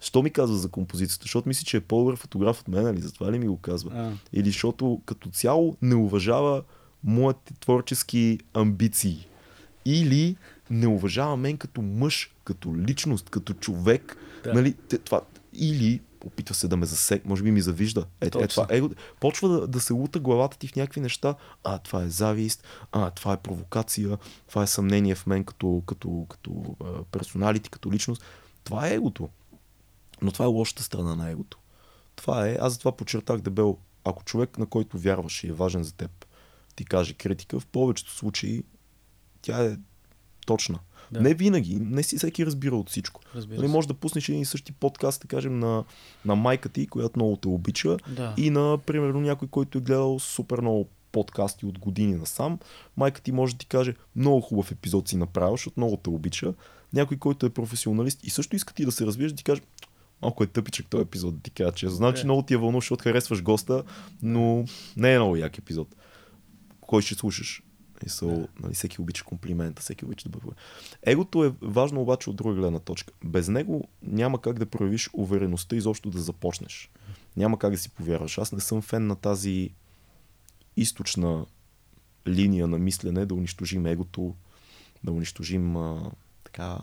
що ми казва за композицията? Защото мисли, че е по-добър фотограф от мен, нали? Затова ли ми го казва? А. Или защото като цяло не уважава моите творчески амбиции. Или не уважава мен като мъж, като личност, като човек. Да. Нали, това. Или опитва се да ме засек, може би ми завижда. Е, е, това его. Почва да, да се лута главата ти в някакви неща. А, това е завист, а, това е провокация, това е съмнение в мен като, като, като персоналити, като личност. Това е егото. Но това е лошата страна на егото. Това е, аз затова подчертах дебело, ако човек, на който вярваш и е важен за теб, ти каже критика, в повечето случаи тя е точна. Да. Не винаги, не си всеки разбира от всичко. Нали, може да пуснеш един и същи подкаст, да кажем, на, на майка ти, която много те обича, да. И на, примерно, някой, който е гледал супер много подкасти от години насам. Майка ти може да ти каже, много хубав епизод си направил, защото много те обича. Някой, който е професионалист и също иска ти да се разбираш, да ти каже, малко е тъпичък този епизод, да ти кажа, че знам, че много ти е вълнуваш, защото харесваш госта, но не е много як епизод. Кой ще слушаш? И са, yeah. нали, всеки обича комплимента, всеки обича да бъде. Егото е важно обаче от друга гледна точка. Без него няма как да проявиш увереността и изобщо да започнеш. Няма как да си повярваш. Аз не съм фен на тази източна линия на мислене, да унищожим егото, да унищожим а, така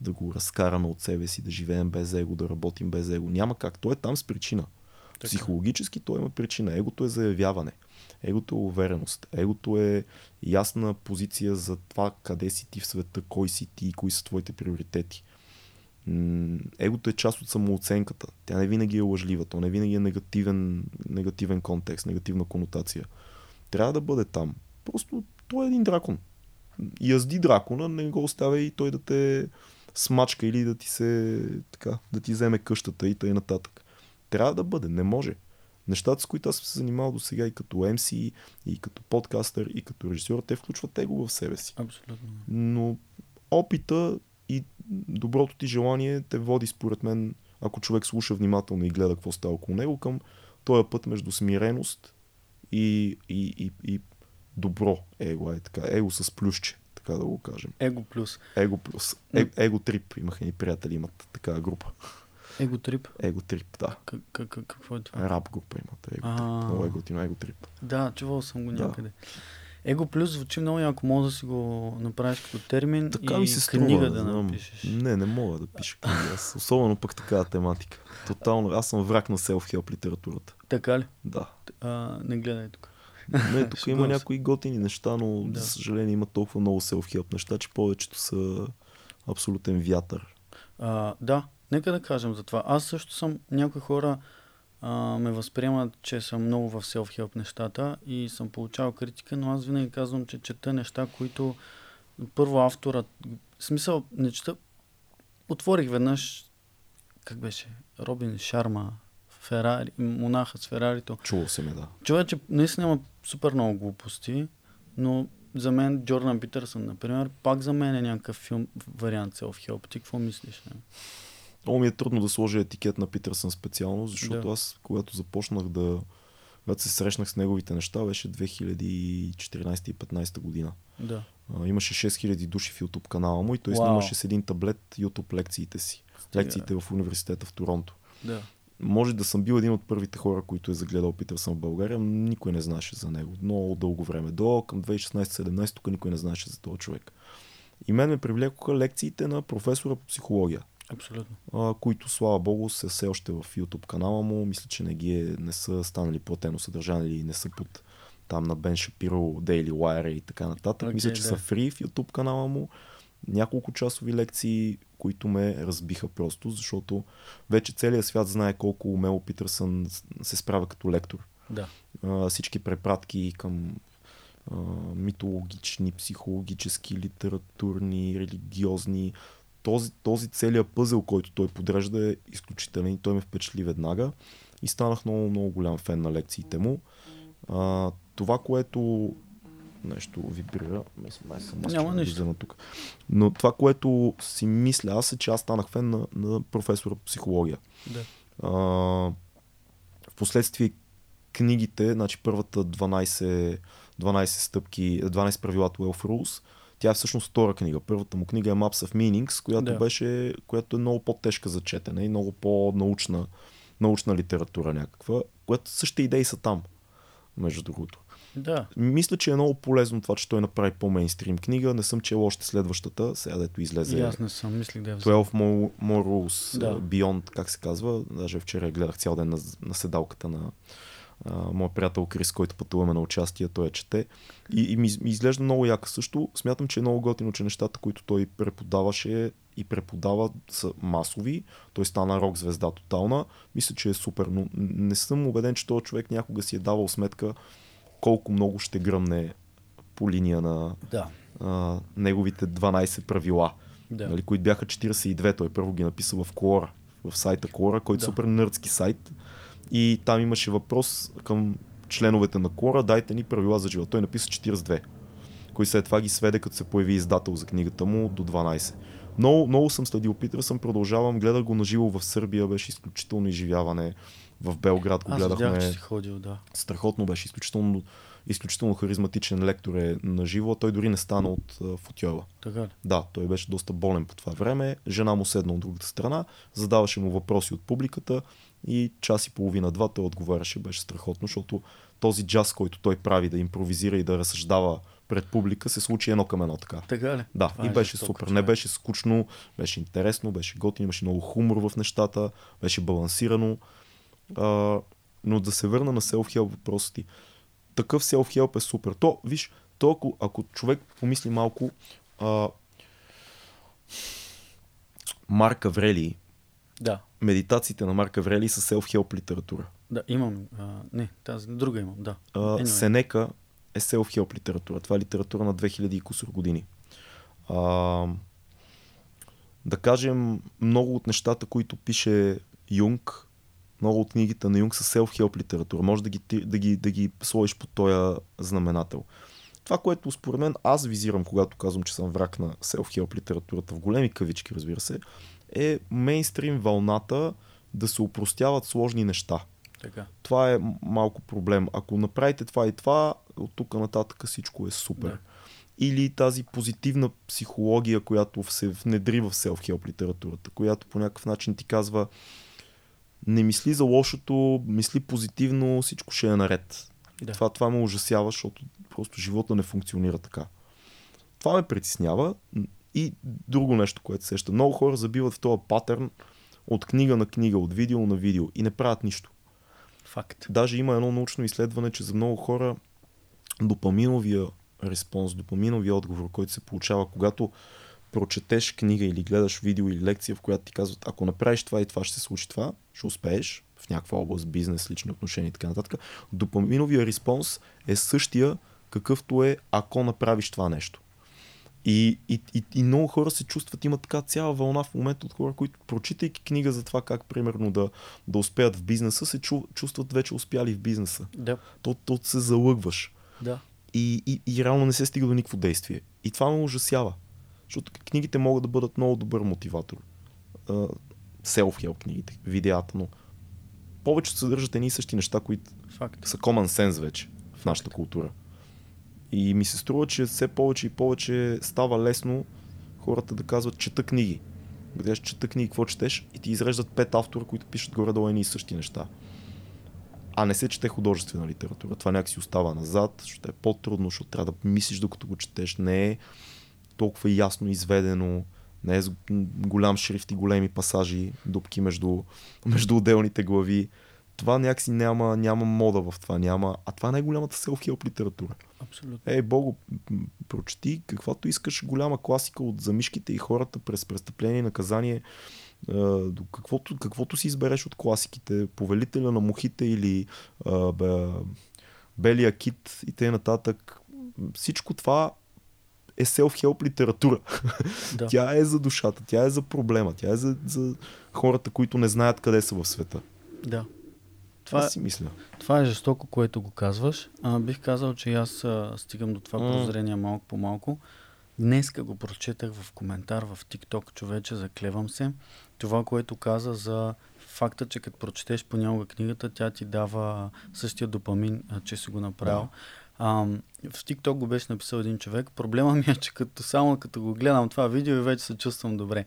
да го разкараме от себе си, да живеем без его, да работим без его. Няма как. Той е там с причина. Така. Психологически той има причина. Егото е заявяване. Егото е увереност. Егото е ясна позиция за това къде си ти в света, кой си ти и кои са твоите приоритети. Егото е част от самооценката. Тя не винаги е лъжлива. То не винаги е негативен, негативен контекст, негативна конотация. Трябва да бъде там. Просто той е един дракон. Язди дракона, не го оставя и той да те смачка или да ти се така, да ти вземе къщата и т.н. нататък. Трябва да бъде, не може. Нещата, с които аз съм се занимавал до сега и като Ем Си, и като подкастър, и като режисьор, те включват его в себе си. Абсолютно. Но опита и доброто ти желание те води, според мен, ако човек слуша внимателно и гледа какво става около него, към този път между смиреност и, и, и, и добро его. Е, така. Его с плюсче, така да го кажем. Его плюс. Его плюс. Е, его трип. Имаха ни приятели, имат такава група. Его трип? Его трип, да. К- к- какво е това? Рап група имат. Его трип. Много еготино, его трип. Да, чувал съм го някъде. Да. Его плюс звучи много яко. Може да си го направиш като термин така и се струва, книга да напишеш. Не, не мога да пиша книга. Аз, особено пък такава тематика. Тотално. Аз съм враг на self-help литературата. Така ли? Да. А, не гледай тук. Не, тук има някои готини неща, но да. За съжаление има толкова много self-help неща, че повечето са абсолютен вятър. А, да. Нека да кажем за това. Аз също съм, някои хора а, ме възприемат, че съм много в self-help нещата и съм получавал критика, но аз винаги казвам, че чета неща, които първо автора, в смисъл не чета, отворих веднъж, как беше, Робин Шарма, Ферари, монаха с Ферарито. Чувал се ме, да. Човече, наистина има супер много глупости, но за мен Джордан Питърсън, например, пак за мен е някакъв филм, вариант self-help. Ти какво мислиш? Не? Много ми е трудно да сложа етикет на Питърсън специално, защото да. Аз, когато започнах да... когато се срещнах с неговите неща, беше две хиляди и четиринадесета и петнадесета година. Да. А, имаше шест хиляди души в YouTube канала му и той Уау. снимаше с един таблет YouTube лекциите си. Стига. Лекциите в университета в Торонто. Да. Може да съм бил един от първите хора, които е загледал Питърсън в България, но никой не знаеше за него. Много дълго време. До към две хиляди и шестнадесета седемнадесета тук никой не знаеше за този човек. И мен ме привлекоха лекциите на професора по психология. Абсолютно. А, които, слава богу, са все още в YouTube канала му. Мисля, че не, ги е, не са станали платено съдържание или не са под там на Бен Шапиро, Daily Wire и така нататък. Okay, Мисля, че да. са фри в YouTube канала му. Няколко часови лекции, които ме разбиха просто, защото вече целият свят знае колко умело Питърсън се справя като лектор. Да. А, всички препратки към а, митологични, психологически, литературни, религиозни. Този, този целият пъзел, който той подрежда, е изключителен и той ме впечатли веднага и станах много, много голям фен на лекциите му. А, това, което нещо вибрира, мисля, май съм Няма нещо. Тук. Но това, което си мисля аз е, че аз станах фен на, на професора по психология. Да. А, впоследствие книгите, значи първата дванадесет, дванадесет стъпки, дванадесет правила Twelve Rules, тя е всъщност втора книга. Първата му книга е Maps of Meanings, която, да. беше, която е много по-тежка за четене и много по-научна научна литература някаква, която същите идеи са там, между другото. Да. Мисля, че е много полезно това, че той направи по-мейнстрим книга. Не съм чел още следващата, сега дето излезе. Аз не съм, мислих да я взема. Twelve More, more Rules, да. Beyond, как се казва. Даже вчера гледах цял ден на, на седалката на Uh, моят приятел Крис, който пътуваме на участие, той я чете. И, и ми изглежда много яка също. Смятам, че е много готино, че нещата, които той преподаваше и преподава, са масови. Той стана рок звезда тотална. Мисля, че е супер, но не съм убеден, че този човек някога си е давал сметка колко много ще гръмне по линия на да. uh, неговите дванадесет правила. Да. Нали, които бяха четиридесет и две. Той първо ги написа в Quora, в сайта Quora, който е да. супер нърдски сайт. И там имаше въпрос към членовете на Quora, дайте ни правила за живота. Той написа четиридесет и две, кои след това ги сведе, като се появи издател за книгата му, до дванадесет. Много, много съм следил Питърсън, продължавам, гледах го наживо в Сърбия, беше изключително изживяване. В Белград го гледахме. Аз видях, че си ходил, да. Страхотно беше, изключително, изключително харизматичен лектор е наживо, той дори не стана от а, футьола. Така ли? Да, той беше доста болен по това време, жена му седна от другата страна, задаваше му въпроси от публиката и час и половина-два той отговаряше, беше страхотно, защото този джаз, който той прави да импровизира и да разсъждава пред публика се случи едно към едно така. Така ли? Да, това и беше жестоко, супер. Човек. Не беше скучно, беше интересно, беше готино, имаше много хумор в нещата, беше балансирано. А, но да се върна на селф-хелп въпроса ти. Такъв селф-хелп е супер. То, виж, то ако, ако човек помисли малко, а, Марк Аврелий, да. Медитациите на Марк Аврелий са селф-хелп литература. Да, имам. А, не, тази друга имам, да. А, anyway. Сенека е селф-хелп литература. Това е литература на две хиляди и кусур години. А, да кажем, много от нещата, които пише Юнг, много от книгите на Юнг са селф-хелп литература. Може да ги, да ги, да ги сложиш под този знаменател. Това, което според мен аз визирам, когато казвам, че съм враг на селф-хелп литературата, в големи кавички, разбира се, е мейнстрим вълната да се опростяват сложни неща. Така. Това е малко проблем. Ако направите това и това, от тук нататък всичко е супер. Да. Или тази позитивна психология, която се внедри в селф-хелп литературата, която по някакъв начин ти казва: не мисли за лошото, мисли позитивно, всичко ще е наред. Да. Това, това ме ужасява, защото просто живота не функционира така. Това ме притеснява. И друго нещо, което сеща. Много хора забиват в този патърн от книга на книга, от видео на видео и не правят нищо. Факт. Даже има едно научно изследване, че за много хора допаминовия респонс, допаминовия отговор, който се получава, когато прочетеш книга или гледаш видео или лекция, в която ти казват: ако направиш това и това, ще се случи това, ще успееш в някаква област, бизнес, лични отношения и така нататък, допаминовия респонс е същия, какъвто е ако направиш това нещо. И, и, и, и много хора се чувстват, има така цяла вълна в момента от хора, които, прочитайки книга за това как примерно да, да успеят в бизнеса, се чу, чувстват вече успяли в бизнеса. Да. То, то се залъгваш. Да. И, и, и реално не се стига до никакво действие. И това ме ужасява. Защото книгите могат да бъдат много добър мотиватор. Селф-хелп книгите, видеята, но повечето съдържат едни и същи неща, които Факт. Са common sense вече в нашата култура. И ми се струва, че все повече и повече става лесно хората да казват: чета книги. Гледаш, чета книги, какво четеш? И ти изреждат пет автора, които пишат горе-долу едни и същи неща. А не се чете художествена литература. Това някакси остава назад, защото е по-трудно, защото трябва да мислиш докато го четеш. Не е толкова ясно изведено, не е с голям шрифт и големи пасажи, дупки между, между отделните глави. Това някакси няма, няма мода в това, няма. А това не е голямата селф-хелп литература. Абсолютно. Ей, Богу, прочети каквато искаш голяма класика от замишките и хората през престъпление и наказание, до каквото, каквото си избереш от класиките, Повелителя на мухите или а, бе, Белия кит и т.н. Всичко това е селф-хелп литература. Да. Тя е за душата, тя е за проблема, тя е за, за хората, които не знаят къде са в света. Да. Това, това си мисля. Това е жестоко, което го казваш. А, бих казал, че аз а, стигам до това mm. прозрение малко по малко. Днеска го прочетах в коментар в TikTok, човече, заклевам се. Това, което каза за факта, че като прочетеш понякога книгата, тя ти дава същия допамин, а, че си го направил. Yeah. А, в TikTok го беше написал един човек. Проблема ми е, че като, само като го гледам това видео и вече се чувствам добре.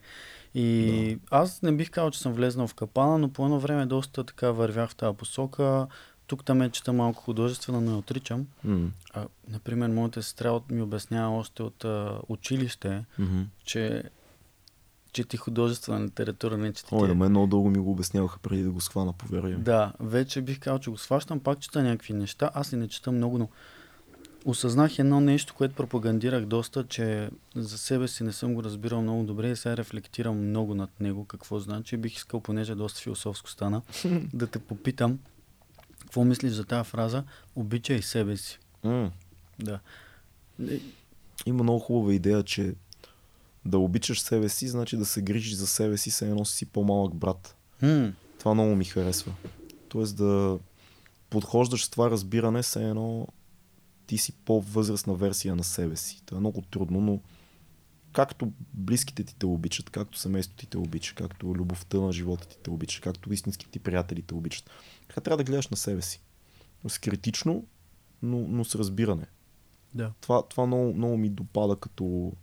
И да. Аз не бих казал, че съм влезнал в капана, но по едно време доста така вървях в тази посока. Тук там е чета малко художествено, но не отричам. Mm-hmm. А, например, моята сестра ми обяснява още от а, училище, mm-hmm. че чети художествена литература, не чети. Ой, на мен много дълго ми го обясняваха преди да го схвана, повярвай. Да, вече бих казал, че го схващам, пак чета някакви неща. Аз и не чета много, но осъзнах едно нещо, което пропагандирах доста, че за себе си не съм го разбирал много добре и сега рефлектирам много над него, какво значи. Бих искал, понеже доста философско стана, да те попитам, какво мислиш за тази фраза „обичай себе си"? Mm. Да. Има много хубава идея, че да обичаш себе си, значи да се грижиш за себе си, се носи си по-малък брат. Mm. Това много ми харесва. Тоест да подхождаш с това разбиране, се едно ти си по-възрастна версия на себе си. Това е много трудно, но както близките ти те обичат, както семейството ти те обича, както любовта на живота ти те обича, както истинските ти приятели те обичат, така трябва да гледаш на себе си. С критично, но, но с разбиране. Да. Това, това много, много ми допада като,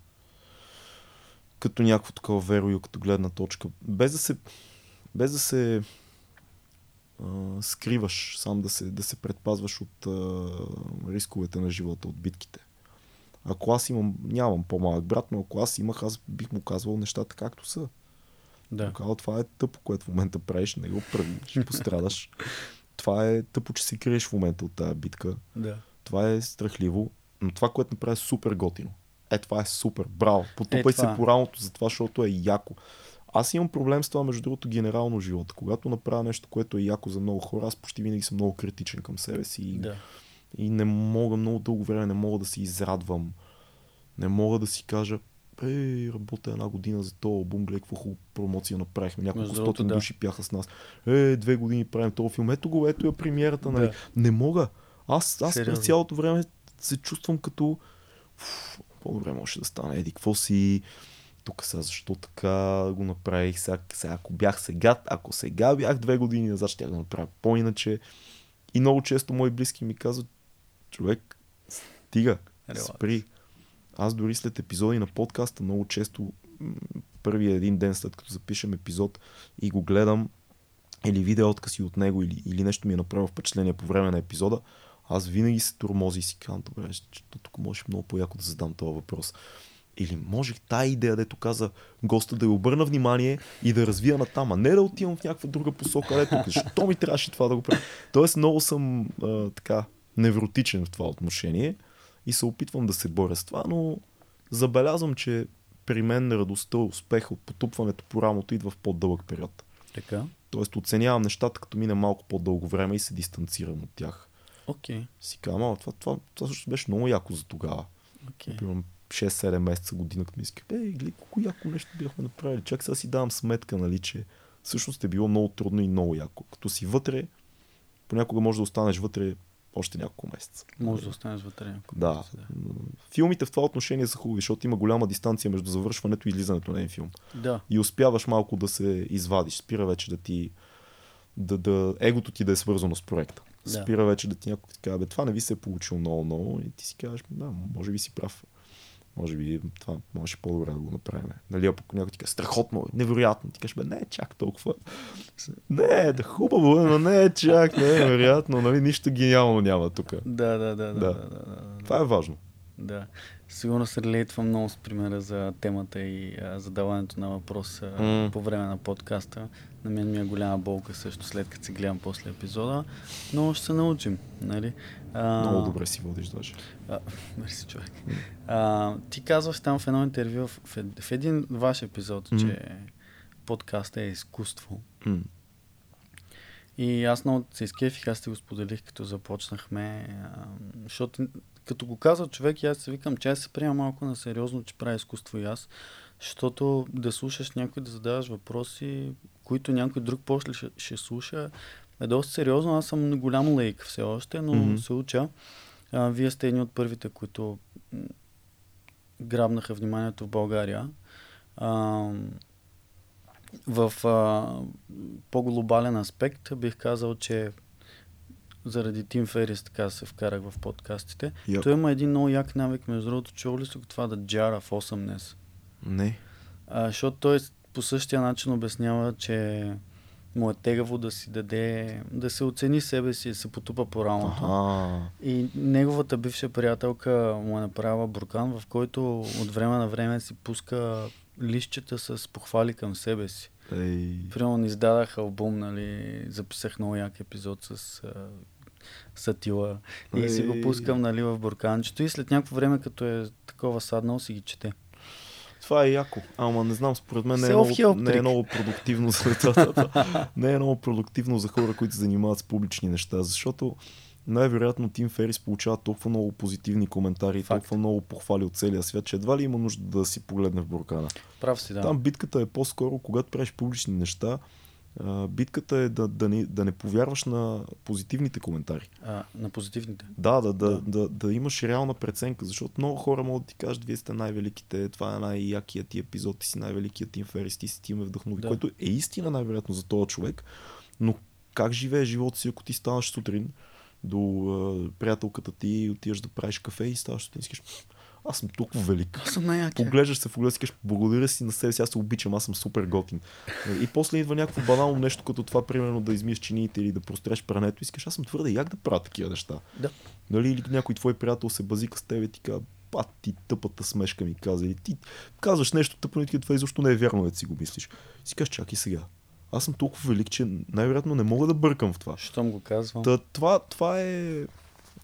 като някакво такова верою, като гледна точка. Без да се, без да се Uh, скриваш, сам да се, да се предпазваш от uh, рисковете на живота, от битките. Ако аз имам, нямам по-малък брат, но ако аз имах, аз бих му казвал нещата както са. Да. Казвам, това е тъпо, което в момента правиш, не го прави, ще пострадаш. Това е тъпо, че се криеш в момента от тази битка. Да. Това е страхливо, но това, което направи, е супер готино. Е, това е супер, браво. Потупай е, се по рамото за това, защото е яко. Аз имам проблем с това, между другото, генерално живота. Когато направя нещо, което е яко за много хора, аз почти винаги съм много критичен към себе си. Да. И не мога, много дълго време не мога да се израдвам. Не мога да си кажа, ей, работя една година за този албум, гледай какво хубава промоция направихме. Няколко стотин да. души пяха с нас. Ей, две години правим този филм. Ето го, ето я премиерата. Нали? Да. Не мога. Аз, аз през цялото време се чувствам като Фу, по-добре може да стане. Еди, какво си? Тук сега защо така го направих? Сега, сега, ако бях сега, ако сега бях две години назад, ще я да направя по-иначе. И много често мои близки ми казват, човек, стига, спри. Аз дори след епизоди на подкаста много често, първият един ден след като запишем епизод и го гледам, или видя откъси от него, или, или нещо ми е направило впечатление по време на епизода, аз винаги се тормози и си казвам, добре, тук може много по-яко да задам този въпрос. Или можех тая идея, дето каза госта, да я обърна внимание и да развия натам, а не да отивам в някаква друга посока, дето, защо ми трябваше това да го правя? Тоест много съм а, така невротичен в това отношение и се опитвам да се боря с това, но забелязвам, че при мен радостта, успеха от потупването по рамото идва в по-дълъг период. Така. Тоест оценявам нещата, като мине малко по-дълго време и се дистанцирам от тях. Окей. Okay. Си казвам, а, това, това, това също беше много яко за тогава. Окей. Okay. шест-седем месеца, година, като ми иска, бе, гледай, колко яко нещо бяхме направили. Чак сега си давам сметка, нали, че всъщност е било много трудно и много яко. Като си вътре, понякога може да останеш вътре още няколко месеца. Може да останеш вътре няколко да. месеца. Да. Филмите в това отношение са хубави, защото има голяма дистанция между завършването и излизането на един филм. Да. И успяваш малко да се извадиш. Спира вече да ти да, да, егото ти да е свързано с проекта. Да. Спира вече да ти някой казва, бе, това не ви се е получило много-много и ти си казваш, да, може би си прав. Може би това може по-добре да го направим. Нали, а пък някой ти казва, страхотно, невероятно. Ти кажеш, бе, не е чак толкова. Не, да хубаво, но не е чак, не е невероятно, нали, нищо гениално няма тук. Да, да, да, да, да, да, да. Това е важно. Да. Сигурно се релейтва много с примера за темата и а, задаването на въпрос mm. по време на подкаста. На мен ми е голяма болка също, след като се гледам после епизода, но ще се научим. Нали? А, много добре си водиш даже. Мерси, човек. А, ти казваш там в едно интервю, в, в един ваш епизод, mm. че подкастът е изкуство. Mm. И аз много се изкефих, аз те го споделих, като започнахме, а, защото като го казва човек, и аз се викам, че аз се приема малко на сериозно, че правя изкуство и аз, защото да слушаш някой, да задаваш въпроси, които някой друг после ще, ще слуша, е доста сериозно. Аз съм голям лаик все още, но mm-hmm. се уча. А, вие сте едни от първите, които грабнаха вниманието в България. А, в а, по-глобален аспект бих казал, че заради Тим Ферис така се вкарах в подкастите. Йо. Той има един много як навик, между другото, чувал ли си това да джара в осем днес? Не. А, защото той по същия начин обяснява, че му е тегаво да си даде, да се оцени себе си, да се потупа по рамото. Ага. И неговата бивша приятелка му е направила буркан, в който от време на време си пуска листчета с похвали към себе си. Hey. Примерно издадах албум, нали, записах много як епизод с а, Атила hey. и си го пускам, нали, в бурканчето и след някакво време, като е такова саднал, си ги чете. Това е яко, ама не знам, според мен не е, много, не е много продуктивно за лицата. Не е много продуктивно за хора, които се занимават с публични неща, защото най-вероятно Тим Ферис получава толкова много позитивни коментари, Факт. толкова много похвали от целия свят, че едва ли има нужда да си погледне в буркана. Прав си, да. Там битката е по-скоро, когато правиш публични неща, битката е да, да, не, да не повярваш на позитивните коментари. А, на позитивните? Да, да, да, да. Да, да имаш реална преценка, защото много хора могат да ти кажат, вие сте най-великите, това е най-якият ти епизод, ти си най-великият Тим Ферис, ти си ти ме вдъхнови, да. Което е истина най-вероятно за този човек, но как живееш живота си, ако ти станеш сутрин до uh, приятелката ти, отиваш да правиш кафе и ставаш и искаш, аз съм толкова велик. Аз съм най-якия. Поглеждаш се в огледа и кажеш, благодаря си на себе си, аз се обичам, аз съм супер готин. И после идва някакво банално нещо, като това, примерно да измиеш чиниите или да простреш прането и искаш, аз съм твърде як да правя такива неща. Да. Нали, или някой твой приятел се базика с теб и ти казва, пат ти тъпата смешка ми каза, или ти казваш нещо тъпо, и това изобщо не е вярно, да си го мислиш. Си кажеш, чакай сега. Аз съм толкова велик, че най-вероятно не мога да бъркам в това. Щом го казвам. Та, това, това е...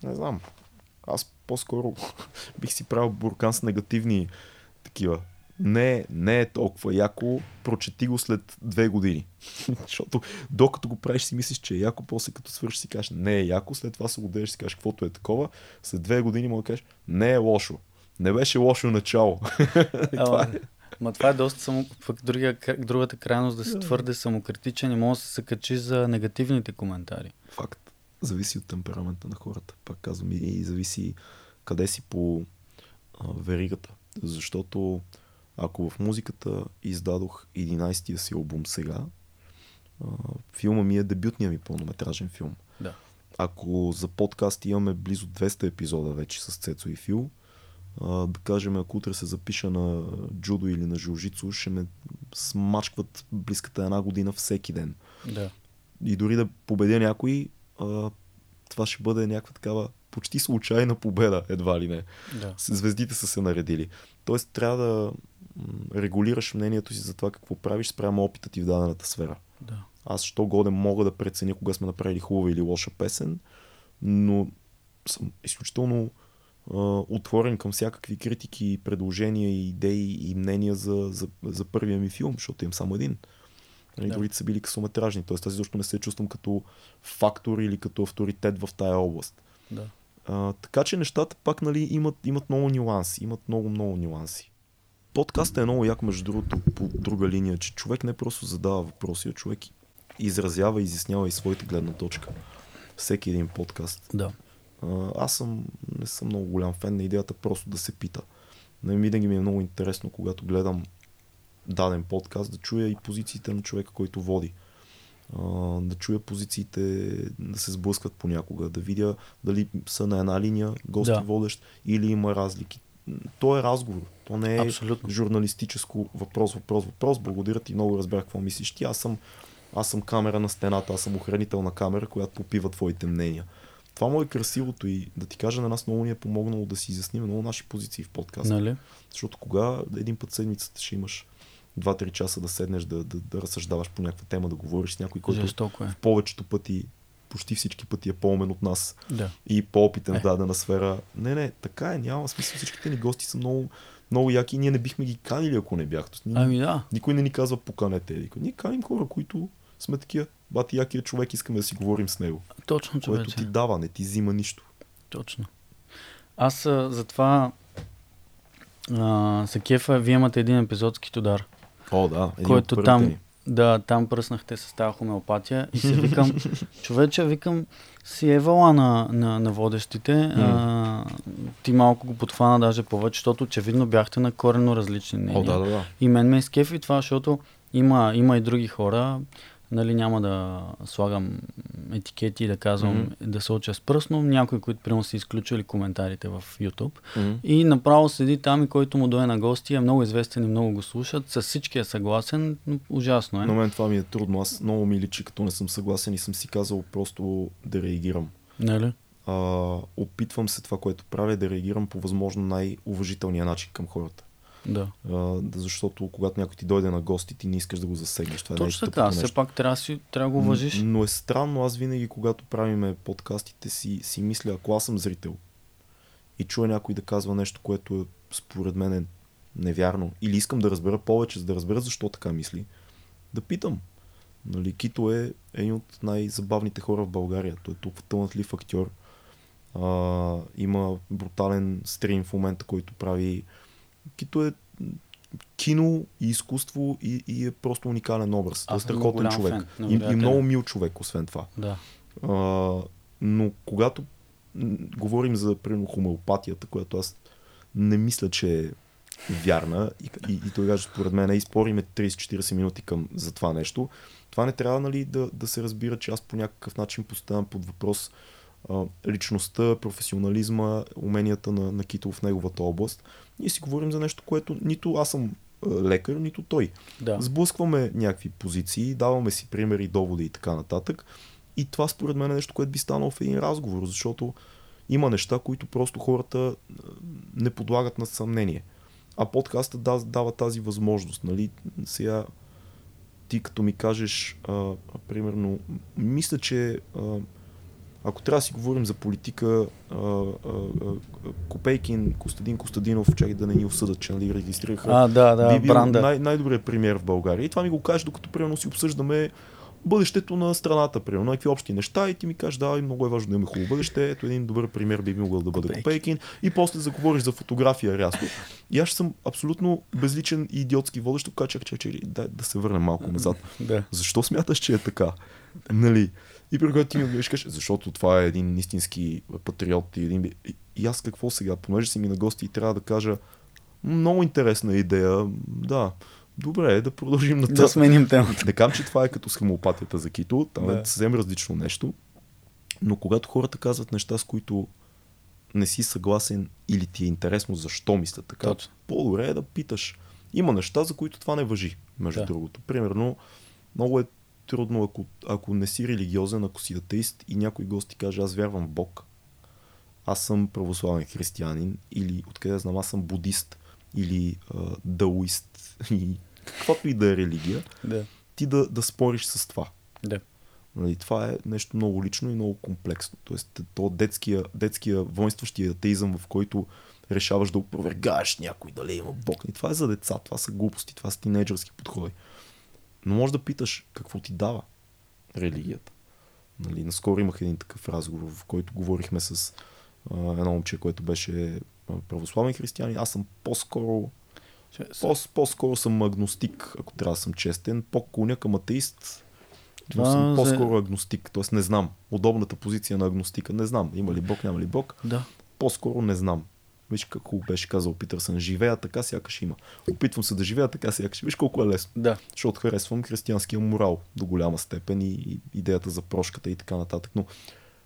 Не знам. Аз по-скоро бих си правил буркан с негативни такива. Не, не е толкова яко, прочети го след две години. Защото докато го правиш си мислиш, че е яко, после като свършиш си кажеш не е яко, след това се годеш си кажеш каквото е такова, след две години мога да кажеш не е лошо, не беше лошо начало. Ама това, е. това е доста само, пък друга, другата крайност да си твърде самокритичен и може да се качи за негативните коментари. Факт. Зависи от темперамента на хората, пак казвам, и зависи къде си по а, веригата, защото ако в музиката издадох единайсетия си албум сега, а, филма ми е дебютния ми пълнометражен филм. Да. Ако за подкаст имаме близо двеста епизода вече с Цецо и Фил, а, да кажем, ако утре се запиша на джудо или на жужицу, ще ме смачкват близката една година всеки ден. Да. И дори да победя някой, а, това ще бъде някаква такава почти случайна победа, едва ли не. Да. Звездите са се наредили. Тоест трябва да регулираш мнението си за това какво правиш спрямо опита ти в дадената сфера. Да. Аз що годе мога да преценя кога сме направили хубава или лоша песен, но съм изключително а, отворен към всякакви критики, предложения, идеи и мнения за, за, за първия ми филм, защото имам само един. И да. Другите са били късометражни. Тоест аз защо не се чувствам като фактор или като авторитет в тая област. Да. А, така че нещата пак, нали, имат, имат много нюанси. Имат много, много нюанси. Подкастът е много яко, между другото, по друга линия, че човек не просто задава въпроси, а човек изразява и изяснява и своята гледна точка. Всеки един подкаст. Да. А, аз съм, не съм много голям фен на идеята просто да се пита. На винаги ми е много интересно, когато гледам даден подкаст, да чуя и позициите на човека, който води. Да чуя позициите, да се сблъскват понякога, да видя дали са на една линия гости да. Водещ или има разлики. То е разговор, то не е абсолютно. Журналистическо въпрос, въпрос, въпрос. Благодаря ти, много разбрах какво мислиш ти. Аз съм, аз съм камера на стената, аз съм охранителна камера, която попива твоите мнения. Това му е красивото и да ти кажа, на нас много ни е помогнало да си изясним много наши позиции в подкаста. Нали? Защото кога един път седмицата ще имаш два-три часа да седнеш, да, да, да разсъждаваш по някаква тема, да говориш с някой, който е. В повечето пъти, почти всички пъти е по-умен от нас да. И по-опитен в е. Дадена сфера. Не, не, така е, няма смисъл. Всичките ни гости са много, много яки и ние не бихме ги канили, ако не бях. Ни, ами да. Никой не ни казва поканете. Никой. Ние каним хора, които сме такива, бати якия човек, искаме да си говорим с него. Точно, човече. Което ти дава, не ти взима нищо. Точно. Аз затова се кефа, вие имате един епизод с Китодар. О, да, който там, да, там пръснахте с тази хомеопатия и си викам, човече, викам, си евала на, на, на водещите, mm. а, ти малко го подхвана даже повече, защото очевидно бяхте на коренно различни мнения. О, да, да, да. И мен ме изкефи това, защото има, има и други хора, нали, няма да слагам етикети и да казвам mm-hmm. да се соча с пръстно, някой, които примерно са изключили коментарите в YouTube mm-hmm. и направо седи там и който му дойде на гости е много известен и много го слушат, с всички е съгласен, но ужасно е. На мен това ми е трудно, аз много ми личи, като не съм съгласен и съм си казал просто да реагирам. Нали? А, опитвам се това, което правя, да реагирам по възможно най-уважителния начин към хората. Да. А, защото когато някой ти дойде на гости, ти не искаш да го засегнеш. Това точно е така, все пак трябва, си, трябва да го уважиш. Но, но е странно, аз винаги, когато правиме подкастите си, си мисля, ако аз съм зрител и чуя някой да казва нещо, което е според мен е невярно, или искам да разбера повече, за да разбера защо така мисли, да питам. Нали, Кито е един от най-забавните хора в България. Той е толкова талантлив актьор. А, има брутален стрим в момента, който прави. Кито е кино и изкуство и, и е просто уникален образ. Той е страхотен човек. Фен, и, и много мил човек, освен това. Да. А, но когато говорим за примерно хомеопатията, която аз не мисля, че е вярна и, и, и той каже, според мен, и спориме трийсет-четирийсет минути към, за това нещо, това не трябва, нали, да, да се разбира, че аз по някакъв начин поставям под въпрос личността, професионализма, уменията на, на Кито в неговата област. Ние си говорим за нещо, което нито аз съм лекар, нито той. Да. Сблъскваме някакви позиции, даваме си примери, доводи и така нататък. И това според мен е нещо, което би станало в един разговор, защото има неща, които просто хората не подлагат на съмнение. А подкастът да, дава тази възможност. Нали? Сега ти като ми кажеш, а, примерно, мисля, че а, ако трябва да си говорим за политика, а, а, Копейкин, Костадин Костадинов, чакай да не ни осъдат, че нали, регистрираха. А, да, да, би бил бранда. Най- най-добрият премиер в България. И това ми го кажеш, докато примерно си обсъждаме бъдещето на страната, примерно, някакви общи неща и ти ми кажеш, да, много е важно да има хубаво бъдеще, ето един добър пример би могъл да бъде Копейкин и после заговориш за фотография рязко. И аз съм абсолютно безличен и идиотски водещ, така че, че, че дай, да се върнем малко назад. Да. Защо смяташ, че е така? Нали? И при който ти ми кажеш, защото това е един истински патриот и един... И аз какво сега? Понеже си ми на гости и трябва да кажа, много интересна идея, да... Добре, да продължим на това. Да сменим темата. Не кам, че това е като с хомеопатията за Кито, там да. Е съвсем различно нещо, но когато хората казват неща, с които не си съгласен или ти е интересно защо мисля така, Точно. По-добре е да питаш. Има неща, за които това не важи, между да. Другото. Примерно, много е трудно, ако, ако не си религиозен, ако си атеист и някой гост ти каже, аз вярвам в Бог, аз съм православен християнин или откъде знам, аз съм будист, или а, даоист и каквото и да е религия, да. Ти да, да спориш с това. Да. Нали, това е нещо много лично и много комплексно. Тоест, то детския, детския воинстващия атеизъм, в който решаваш да опровергаеш някой, дали има Бог. И това е за деца, това са глупости, това са тинейджърски подходи. Но може да питаш какво ти дава религията. Нали, наскоро имах един такъв разговор, в който говорихме с а, едно момче, което беше православен християнин. Аз съм по-скоро по- по-скоро съм агностик, ако трябва да съм честен. По-клоня към атеист, но съм за... по-скоро агностик. Тоест не знам. Удобната позиция на агностика не знам. Има ли Бог, няма ли Бог? Да. По-скоро не знам. Виж какво беше казал Питърсън. Живея така, сякаш има. Опитвам се да живея така, сякаш. Виж колко е лесно. Да. Защото харесвам християнския морал до голяма степен и идеята за прошката и така нататък. Но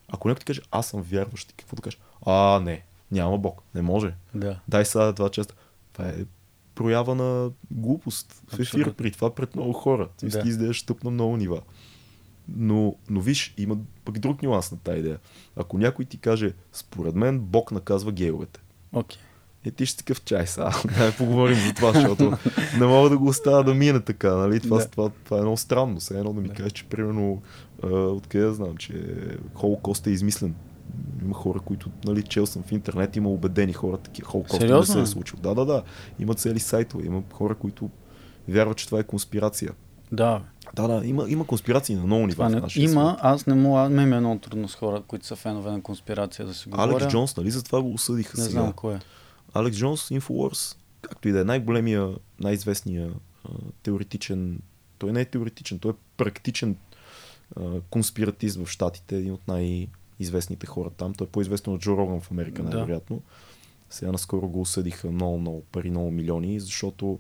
ако някой ти каже, аз съм вярващ, какво да кажеш? А, не. Няма Бог. Не може. Да. Дай сега това честа. Това е проява на глупост. В ефир при това пред много хора. Ти да. Изглеждаш тъп на много нива. Но, но виж, има пък друг нюанс на тази идея. Ако някой ти каже, според мен Бог наказва гейовете. Окей. Okay. Е, ти ще такъв чай сега. Да, поговорим за това, защото не мога да го оставя да мине така. Нали? Това, да. това, това е много странно. Сега едно да ми да. Кажеш, че примерно откъде знам, че Холокост е измислен. Има хора, които, нали, чел съм в интернет, има убедени хора, такива Холокост не се е случил. Да, да, да. Има цели сайтове, има хора, които вярват, че това е конспирация. Да. Да, да, има, има конспирации на много нива. Не, в нашия има, свят. Аз не мога, ме има едно трудно с хора, които са фенове на конспирация да се говоря. Алекс Джонс, нали, за това го осъдиха сега. Не знам кой е. Алекс Джонс, Infowars, както и да е, най-големия, най-известния теоретичен, той не е теоретичен, той е практичен конспиратист в Щатите, един от най- известните хора там. Той е по-известен от Джо Роган в Америка, най-вероятно. Да. Сега наскоро го осъдиха много-много пари, много милиони, защото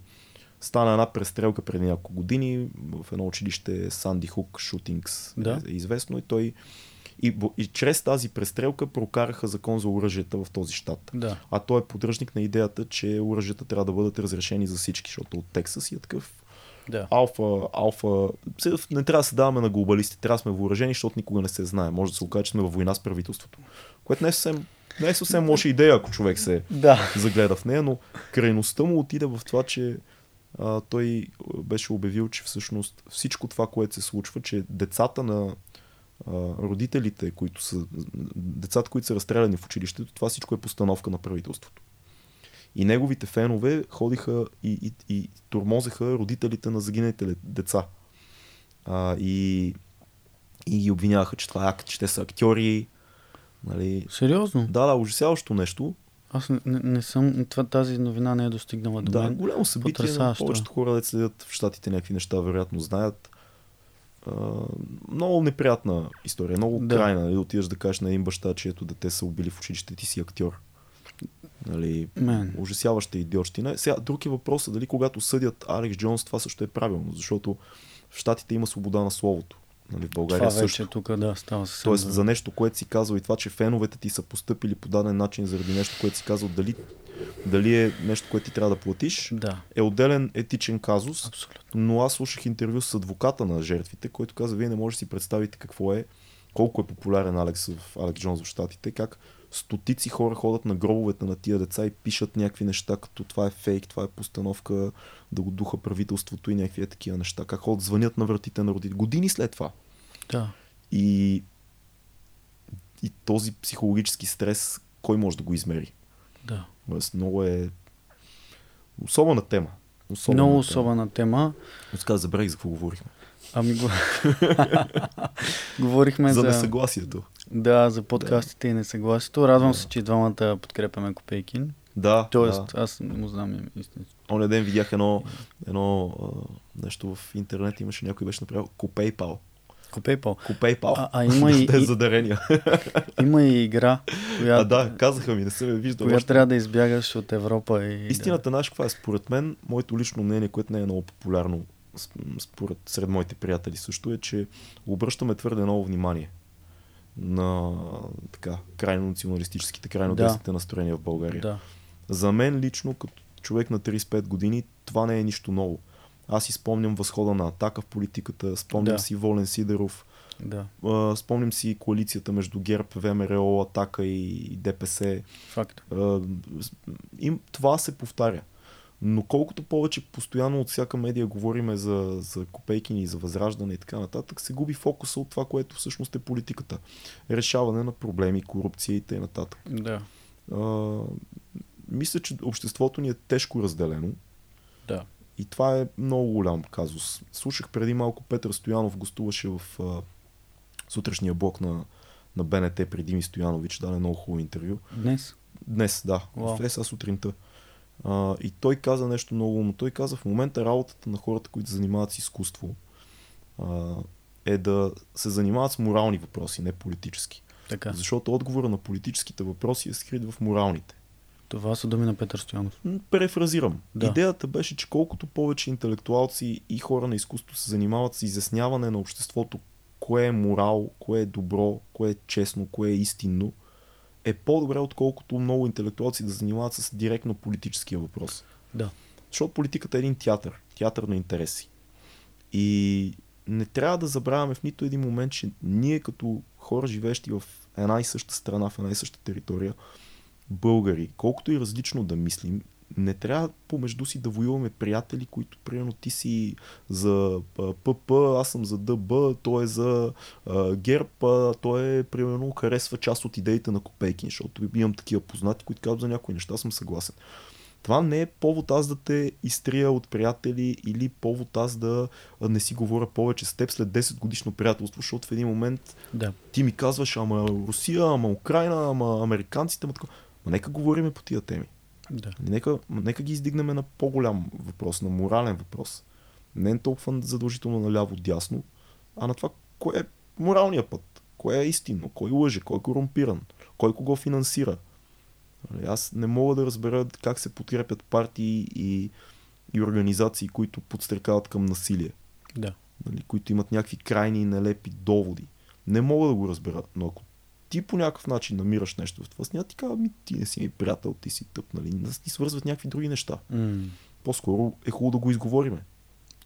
стана една престрелка преди няколко години в едно училище Санди Хук Шутингс да. Е известно и той и, и чрез тази престрелка прокараха закон за оръжията в този щат. Да. А той е поддръжник на идеята, че оръжията трябва да бъдат разрешени за всички, защото от Тексас и е такъв Да. Алфа, алфа, не трябва да се даваме на глобалисти, трябва да сме въоръжени, защото никога не се знае. Може да се окаже, че сме във война с правителството. Което не е съвсем, не е съвсем лоша идея, ако човек се да. Загледа в нея, но крайността му отиде в това, че а, той беше обявил, че всъщност всичко това, което се случва, че децата на а, родителите, които са, децата, които са разстреляни в училището, това всичко е постановка на правителството. И неговите фенове ходиха и, и, и тормозеха родителите на загиналите деца. А, и, и ги обвиняваха, че това е акт, че те са актьори. Нали. Сериозно? Да, да, ужасяващо нещо. Аз не, не съм, това, тази новина не е достигнала до мен. Да, голямо събитие, но повечето хора да следят в щатите някакви неща, вероятно знаят. Uh, много неприятна история, много да. Крайна. Нали, отидеш да кажеш на един баща, чието дете са убили в училище, ти си актьор. Нали, ужасяваща идиотщина. Сега, друг е въпросът, дали когато съдят Алекс Джонс, това също е правилно, защото в Щатите има свобода на словото. Нали, в България това вече също. Тук, да, става съвсем. Тоест да. За нещо, което си казал и това, че феновете ти са постъпили по даден начин заради нещо, което си казал, дали, дали е нещо, което ти трябва да платиш, да. Е отделен етичен казус. Абсолютно. Но аз слушах интервю с адвоката на жертвите, който каза, вие не можете да си представите какво е, колко е популярен Алекс, Алекс Джонс в Щатите, как стотици хора ходят на гробовете на тия деца и пишат някакви неща, като това е фейк, това е постановка, да го духа правителството и някакви такива неща. Как ходят, звънят на вратите на родители. Години след това. Да. И, и този психологически стрес, кой може да го измери? Да. Тоест, много е особена тема. Особена много тема. особена тема. Но сега забравих за какво говорихме. Ами го... говорихме за... За несъгласието. Да, за подкастите да. и несъгласието. Радвам да. се, че двамата подкрепяме Копейкин. Да. Тоест, да. аз не му знам истина. Оня ден видях едно, едно а, нещо в интернет, имаше някой беше направил Копейпал. Копейпал. Копейпал. А, а има и... Те задарения. Има и игра, която... А да, казаха ми, не съм я виждал. Която трябва да избягаш от Европа и... Истината наша, каква е според мен, моето лично мнение, което не е много популярно според сред моите приятели също е, че обръщаме твърде много внимание на така, крайно националистическите, крайно да. десните настроения в България. Да. За мен лично, като човек на тридесет и пет години, това не е нищо ново. Аз си спомням възхода на Атака в политиката, спомням да. си Волен Сидеров, да. а, спомням си коалицията между ГЕРБ, ВМРО, Атака и ДПС. Факт. А, им, това се повтаря. Но колкото повече постоянно от всяка медия говориме за, за Копейкини, за Възраждане и така нататък, се губи фокуса от това, което всъщност е политиката. Решаване на проблеми, корупция и т.н. Да. А, мисля, че обществото ни е тежко разделено. Да. И това е много голям казус. Слушах преди малко Петър Стоянов, гостуваше в а, сутрешния блок на, на БНТ при Дими Стоянович, даде много хубаво интервю. Днес? Днес, да. Уау. В ЕСА сутринта. Uh, и той каза нещо много, но той каза в момента работата на хората, които занимават с изкуство uh, е да се занимават с морални въпроси, не политически. Така. Защото отговора на политическите въпроси е скрит в моралните. Това са думи на Петър Стоянов. Префразирам. Да. Идеята беше, че колкото повече интелектуалци и хора на изкуство се занимават с изясняване на обществото, кое е морал, кое е добро, кое е честно, кое е истинно, е по-добре, отколкото много интелектуалци да занимават с директно политическия въпрос. Да. Защото политиката е един театър, театър на интереси. И не трябва да забравяме в нито един момент, че ние като хора, живеещи в една и съща страна, в една и съща територия, българи, колкото и различно да мислим, не трябва помежду си да воюваме приятели, които примерно ти си за ПП, аз съм за ДБ, той е за а, ГЕРБ, а, той е примерно харесва част от идеите на Копейкин, защото имам такива познати, които казват за някои неща, съм съгласен. Това не е повод аз да те изтрия от приятели или повод аз да не си говоря повече с теб след десет годишно приятелство, защото в един момент да. ти ми казваш, ама Русия, ама Украина, ама американците, ама такова. Ма нека говорим по тия теми. Да. Нека, нека ги издигнем на по-голям въпрос, на морален въпрос. Не е толкова задължително наляво-дясно, а на това кое е моралният път, кое е истинно, кой лъже, кой е корумпиран, кой кого финансира. Аз не мога да разбера как се подкрепят партии и, и организации, които подстрекават към насилие. Да. Нали, които имат някакви крайни и нелепи доводи. Не мога да го разбера, но ако ти по някакъв начин намираш нещо в това, сня ти казва, ми ти не си ми приятел, ти си тъп, нали? Да ти свързват някакви други неща. Mm. По-скоро е хубаво да го изговориме.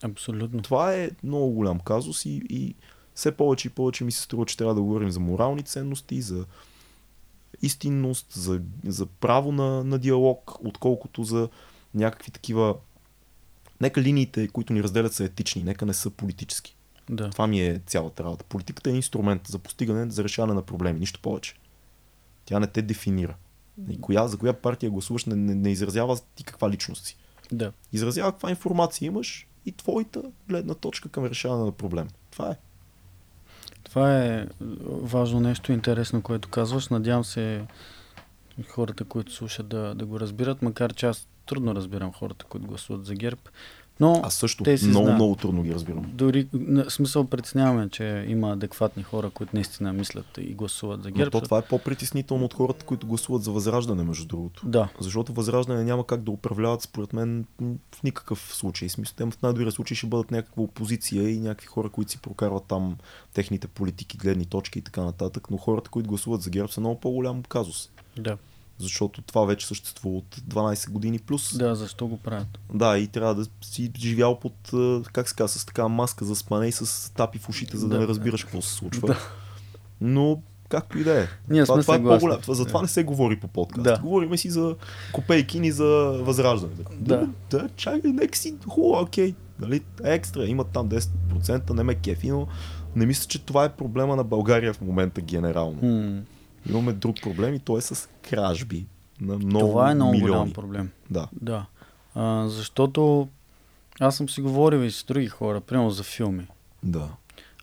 Абсолютно. Това е много голям казус и, и все повече и повече ми се струва, че трябва да говорим за морални ценности, за истинност, за, за право на, на диалог, отколкото за някакви такива... Нека линиите, които ни разделят, са етични, нека не са политически. Да. Това ми е цялата работа. Политиката е инструмент за постигане, за решаване на проблеми. Нищо повече. Тя не те дефинира. И коя, за коя партия гласуваш не, не, не изразява ти каква личност си. Да. Изразява каква информация имаш и твоята гледна точка към решаване на проблем. Това е. Това е важно нещо, интересно, което казваш. Надявам се хората, които слушат да, да го разбират, макар че аз трудно разбирам хората, които гласуват за ГЕРБ. Но а също много, зна... много трудно ги разбирам. Дори на смисъл притесняваме, че има адекватни хора, които наистина мислят и гласуват за ГЕРБ. Но то това е по-притеснително от хората, които гласуват за Възраждане, между другото. Да. Защото Възраждане няма как да управляват, според мен, в никакъв случай. Смисъл, те в най-добрия случай ще бъдат някаква опозиция и някакви хора, които си прокарват там техните политики, гледни точки и така нататък. Но хората, които гласуват за ГЕРБ, са много по-голям казус. Да. Защото това вече съществува от дванадесет години плюс. Да, защо го правят? Да, и трябва да си живял под, как се казва, с такава маска за спане и с тапи в ушите, за да, да не разбираш какво се случва. Да. Но както и да е. Ние това, сме това съгласни. Е по-голям. За това не се говори по подкаст. Да. Говорим си за копейкини за възраждане. Да, да, чакай, нека си хубаво, окей. Нали, екстра, имат там десет процента, не ме кефи, но не мисля, че това е проблема на България в момента генерално. Hmm. Имаме друг проблем и той е с кражби на много милиони. Това е много голям проблем. Да. Да. А, защото аз съм си говорил и с други хора, примерно за филми. Да.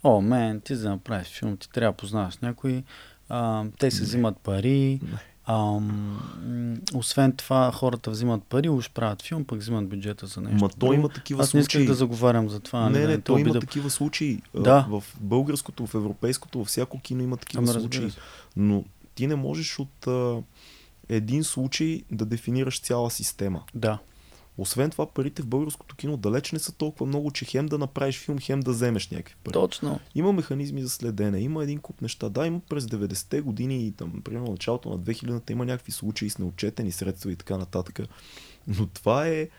О, мен, ти за да направиш филм, ти трябва да познаваш някой. А, те се не. взимат пари. А, освен това, хората взимат пари, уж правят филм, пък взимат бюджета за нещо. Ма то има такива Аз не искам случаи. да заговарям за това. Не, не, не, не то има обидъл... такива случаи. Да. В българското, в европейското, във всяко кино има такива Ама, случаи. Но ти не можеш от а, един случай да дефинираш цяла система. Да. Освен това, парите в българското кино далеч не са толкова много, че хем да направиш филм, хем да вземеш някакви пари. Точно. Има механизми за следене, има един куп неща. Да, има през деветдесетте години и там, примерно началото на две хилядната има някакви случаи с неотчетени средства и така нататък. Но това е...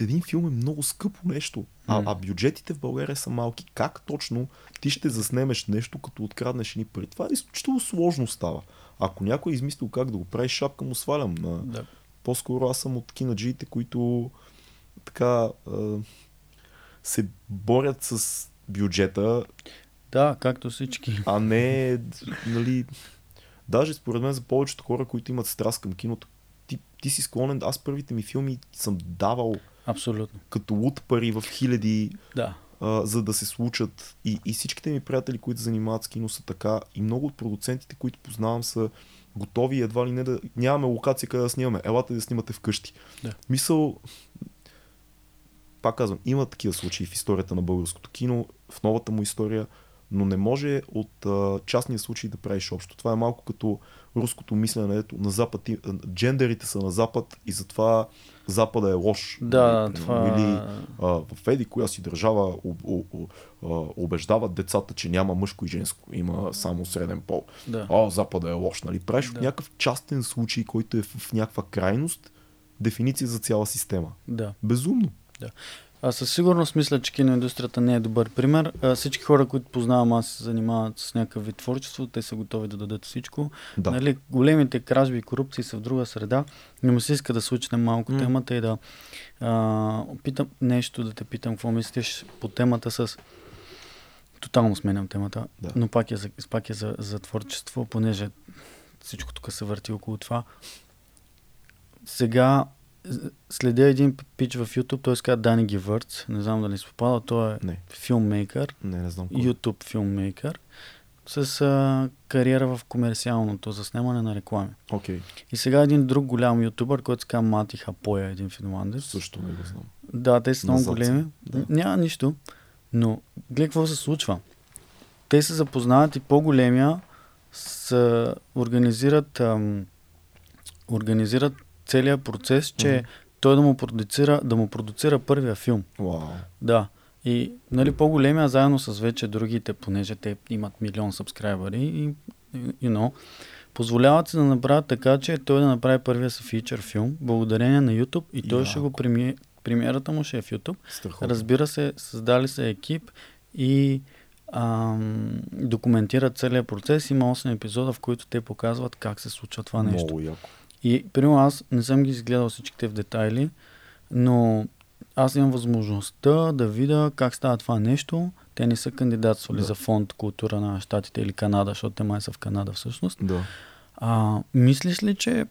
Един филм е много скъпо нещо, а, а бюджетите в България са малки. Как точно ти ще заснемеш нещо, като откраднеш едни пари? Това е изключително сложно става. Ако някой е измислил как да го прави, шапка му свалям на... Да. По-скоро аз съм от кинаджиите, които така се борят с бюджета. Да, както всички. А не, нали, даже според мен за повечето хора, които имат страст към киното, ти, ти си склонен, аз първите ми филми съм давал абсолютно като лут пари в хиляди, да. а, за да се случат. И, и всичките ми приятели, които занимават с кино, са така. И много от продуцентите, които познавам, са готови едва ли не да... Нямаме локация къде да снимаме. Елате да снимате вкъщи. Да. Мисъл... Пак казвам, има такива случаи в историята на българското кино, в новата му история, но не може от а, частния случай да правиш общо. Това е малко като руското мислене. Ето, на Запад, джендерите са на Запад и затова Запада е лош. Да, или, това... или а, в еди коя си държава об, об, об, обеждават децата, че няма мъжко и женско. Има само среден пол. Да. А, Запада е лош. Нали? Правиш да. някакъв частен случай, който е в, в някаква крайност, дефиниция за цяла система. Да. Безумно. Да. А със сигурност мисля, че киноиндустрията не е добър пример. А, всички хора, които познавам, аз се занимават с някакъв вид творчество, те са готови да дадат всичко. Да. Нали, големите кражби и корупции са в друга среда, но ми се иска да случне малко mm. темата и да а, опитам нещо, да те питам какво мислиш по темата с... Тотално сменям темата, да. но пак е, за, пак е за, за творчество, понеже всичко тук се върти около това. Сега... Следя един пич в YouTube, той се казва Дани Гивърц, не знам дали се попада, той е не. филммейкър, не, не знам YouTube филммейкър, с а, кариера в комерциалното заснемане на реклами. Okay. И сега един друг голям ютубър, който се казва Мати Хапоя, един финландец. Също не го знам. Да, те са много големи. Да. Няма нищо, но гледай какво се случва. Те се запознават и по-големия с, организират ам, организират целият процес, че mm-hmm. той да му продуцира, да му продуцира първия филм. Wow. Да. И нали, по-големия заедно с вече другите, понеже те имат милион сабскрайбъри и you know, позволяват се да направят така, че той да направи първия си фичър филм, благодарение на YouTube и той yeah. ще го премиер... премиерата му ще е в YouTube. Страхотно. Разбира се, създали се екип и ам, документират целият процес. Има осем епизода, в които те показват как се случва това нещо. Много яко. И, примерно, аз не съм ги изгледал всичките в детайли, но аз имам възможността да видя как става това нещо. Те не са кандидатствали да. за фонд култура на Щатите или Канада, защото те май са в Канада всъщност. Да. А, мислиш ли, че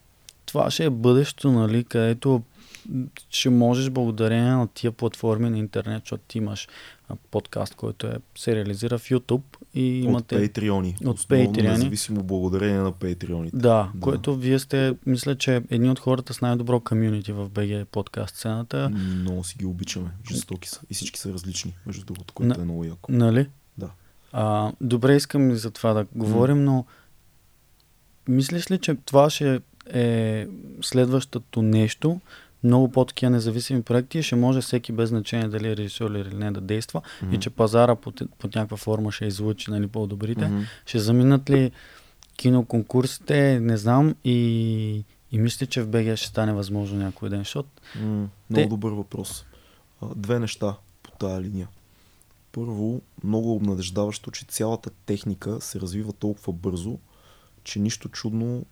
това ще е бъдещето, нали, където ще можеш благодарение на тия платформи на интернет, защото ти имаш подкаст, който е, се реализира в YouTube и имате... От Пейтреони. От Пейтреони. Независимо благодарение на Пейтреоните. Да, да, което вие сте, мисля, че едни от хората с най-добро комьюнити в БГ подкаст сцената. Много си ги обичаме, жестоки са и всички са различни, между другото, което на... е много яко. Нали? Да. А, добре, искам и за това да говорим, mm. но мислиш ли, че това ще е следващото нещо, много по-такива независими проекти, ще може всеки без значение дали е режисьор или не да действа mm-hmm. и че пазара под, под някаква форма ще излучи, нали, по-добрите. Mm-hmm. Ще заминат ли киноконкурсите, не знам, и, и мисли, че в БГ ще стане възможно някой ден, защото... Mm, те... Много добър въпрос. Две неща по тая линия. Първо, много обнадеждаващо, че цялата техника се развива толкова бързо, че нищо чудно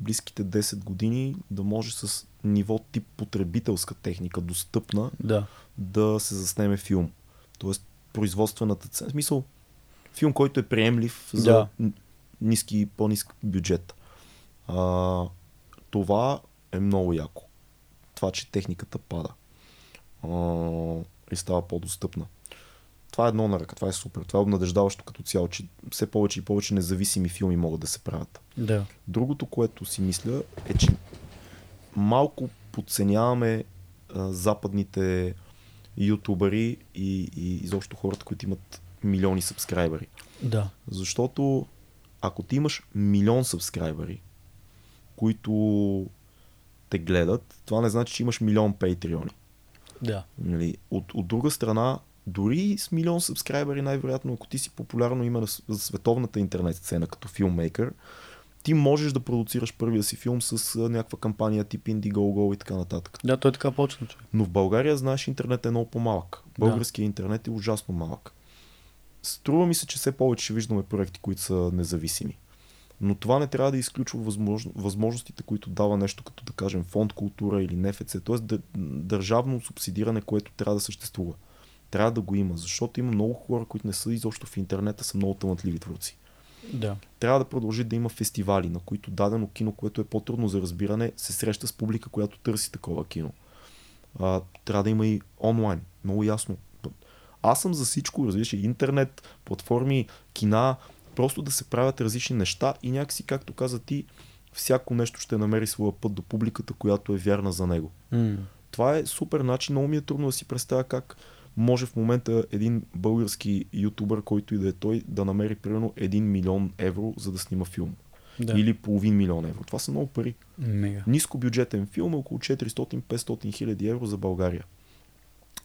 близките десет години да може с ниво тип потребителска техника, достъпна, да, да се заснеме филм. Тоест производствената цена, в смисъл филм, който е приемлив за да. ниски, по-нисък бюджет. А, това е много яко. Това, че техниката пада а, и става по-достъпна. Това е едно на ръка, това е супер. Това е обнадеждаващо като цяло, че все повече и повече независими филми могат да се правят. Да. Другото, което си мисля, е, че малко подценяваме а, западните ютубъри и, и изобщо хората, които имат милиони сабскрайбъри. Да. Защото ако ти имаш милион сабскрайбъри, които те гледат, това не значи, че имаш милион пейтриони. Да. От, от друга страна, дори с милион сабскрайбъри, най-вероятно, ако ти си популярно име на световната интернет сцена като филммейкър, ти можеш да продуцираш първия си филм с някаква кампания тип Indiegogo и така нататък. Да, той така почна. Но в България, знаеш, интернет е много по-малък. Българският да. интернет е ужасно малък. Струва ми се, че все повече ще виждаме проекти, които са независими. Но това не трябва да изключва възможно, възможностите, които дава нещо като, да кажем, фонд култура или НФЦ, т.е. държавно субсидиране, което трябва да съществува. Трябва да го има, защото има много хора, които не са изобщо в интернета, са много талантливи творци. Да. Трябва да продължи да има фестивали, на които дадено кино, което е по-трудно за разбиране, се среща с публика, която търси такова кино. А, трябва да има и онлайн, много ясно. Аз съм за всичко, разбираш, интернет, платформи, кина, просто да се правят различни неща и някакси, както каза ти, всяко нещо ще намери своя път до публиката, която е вярна за него. Mm. Това е супер начин, много ми е трудно да си представя как може в момента един български ютубър, който и да е той, да намери примерно един милион евро, за да снима филм. Да. Или половин милион евро. Това са много пари. Мега. Нискобюджетен филм е около четиристотин до петстотин хиляди евро за България.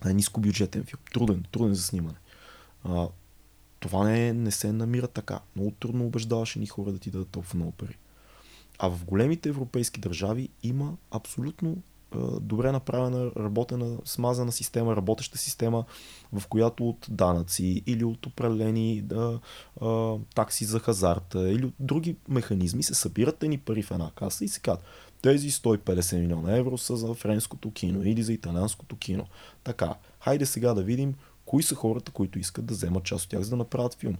Е нискобюджетен филм. Труден, труден за снимане. А, това не, не се намира така. Много трудно убеждаваше ни хора да ти дадат толкова много пари. А в големите европейски държави има абсолютно добре направена, работена, смазана система, работеща система, в която от данъци или от определени да, а, такси за хазарта или от други механизми се събират едни пари в една каса и се казват, тези сто и петдесет милиона евро са за френското кино или за италианското кино. Така, хайде сега да видим кои са хората, които искат да вземат част от тях, за да направят филм.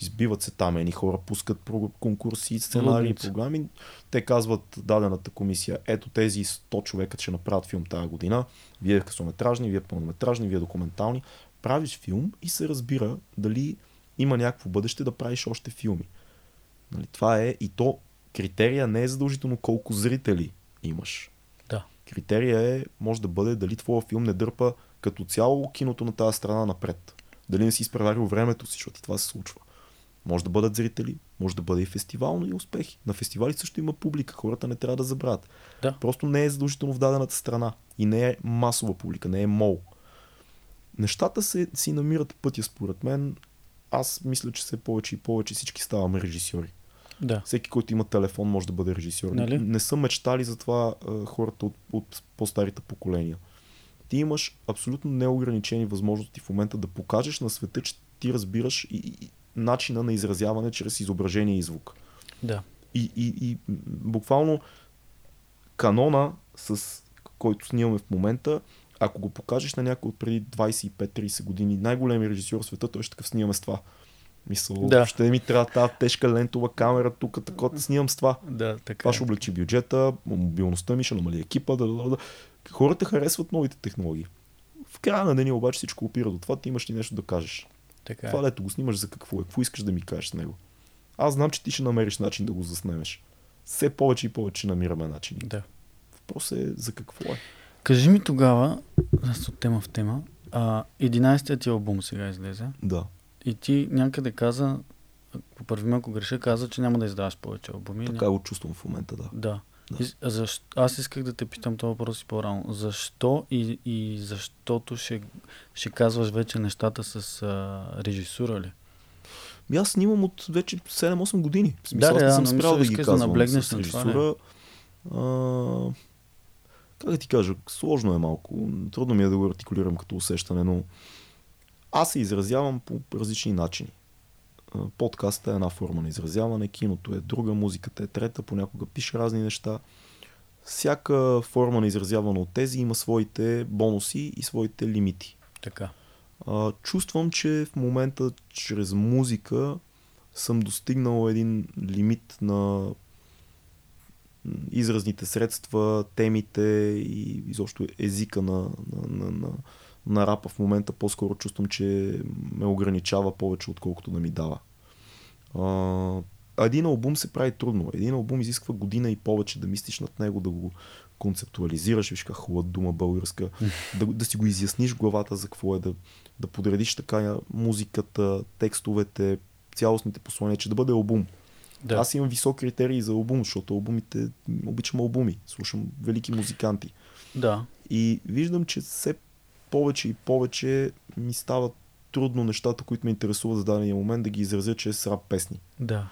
Избиват се там едни хора, пускат конкурси, сценарии, програми. Те казват дадената комисия, ето тези сто човека ще направят филм тази година. Вие късометражни, вие пълнометражни, вие документални. Правиш филм и се разбира дали има някакво бъдеще да правиш още филми. Нали, това е и то критерия не е задължително колко зрители имаш. Да. Критерия е, може да бъде дали твоя филм не дърпа като цяло киното на тази страна напред. Дали не си изпреварил времето си, защото това се случва. Може да бъдат зрители, може да бъде и фестивално и успехи. На фестивали също има публика, хората не трябва да забравят. Да. Просто не е задължително в дадената страна и не е масова публика, не е мол. Нещата се, си намират пътя според мен. Аз мисля, че все повече и повече всички ставаме режисьори. Да. Всеки, който има телефон, може да бъде режисьор. Нали? Не са мечтали за това а, хората от, от по-старите поколения. Ти имаш абсолютно неограничени възможности в момента да покажеш на света, че ти разбираш и, и начина на изразяване чрез изображение и звук. Да. И, и, и буквално канона, с който снимаме в момента, ако го покажеш на някой от преди двайсет и пет до трийсет години, най-големи режисьор в света, той ще такъв снимаме с това. Мисъл, да. Ще ми трябва тази тежка лентова камера, тук така да снимам с това. Да, така. Това ще облегчи бюджета, мобилността ми, ще намали екипа. Да, да, да. Хората харесват новите технологии. В края на деня обаче всичко опира до това, ти имаш ли нещо да кажеш. Така. Това лето го снимаш за какво е, какво искаш да ми кажеш с него. Аз знам, че ти ще намериш начин да го заснемеш. Все повече и повече намираме начини. Да. Въпрос е за какво е. Кажи ми тогава, аз от тема в тема, единайсетият ти албум сега излезе. Да. И ти някъде каза, поправи ме ако греша, каза, че няма да издаваш повече албуми. Така го чувствам в момента, да. Да. да. Защо, аз исках да те питам този въпрос и по-рано. Защо и, и защото ще, ще казваш вече нещата с а, режисура ли? Ми аз снимам от вече седем-осем години. В смисъл, да, аз не съм спрял да ги казвам да с режисура. А, как да ти кажа, сложно е малко. Трудно ми е да го артикулирам като усещане, но аз се изразявам по различни начини. подкаста е една форма на изразяване, киното е друга, музиката е трета, понякога пише разни неща. Всяка форма на изразяване от тези има своите бонуси и своите лимити. Така. А, чувствам, че в момента чрез музика съм достигнал един лимит на изразните средства, темите и изобщо езика на, на, на, на, на рапа в момента. По-скоро чувствам, че ме ограничава повече, отколкото да ми дава. А, един албум се прави трудно. Един албум изисква година и повече да мислиш над него, да го концептуализираш, виж как хубава дума българска, да, да си го изясниш в главата за какво е, да, да подредиш така музиката, текстовете, цялостните послания, че да бъде албум. Да. Аз имам висок критерий за албум, защото албумите, обичам албуми, слушам велики музиканти. Да. И виждам, че все повече и повече ми стават трудно нещата, които ме интересуват за дадения момент, да ги изразя чрез рап песни. Да.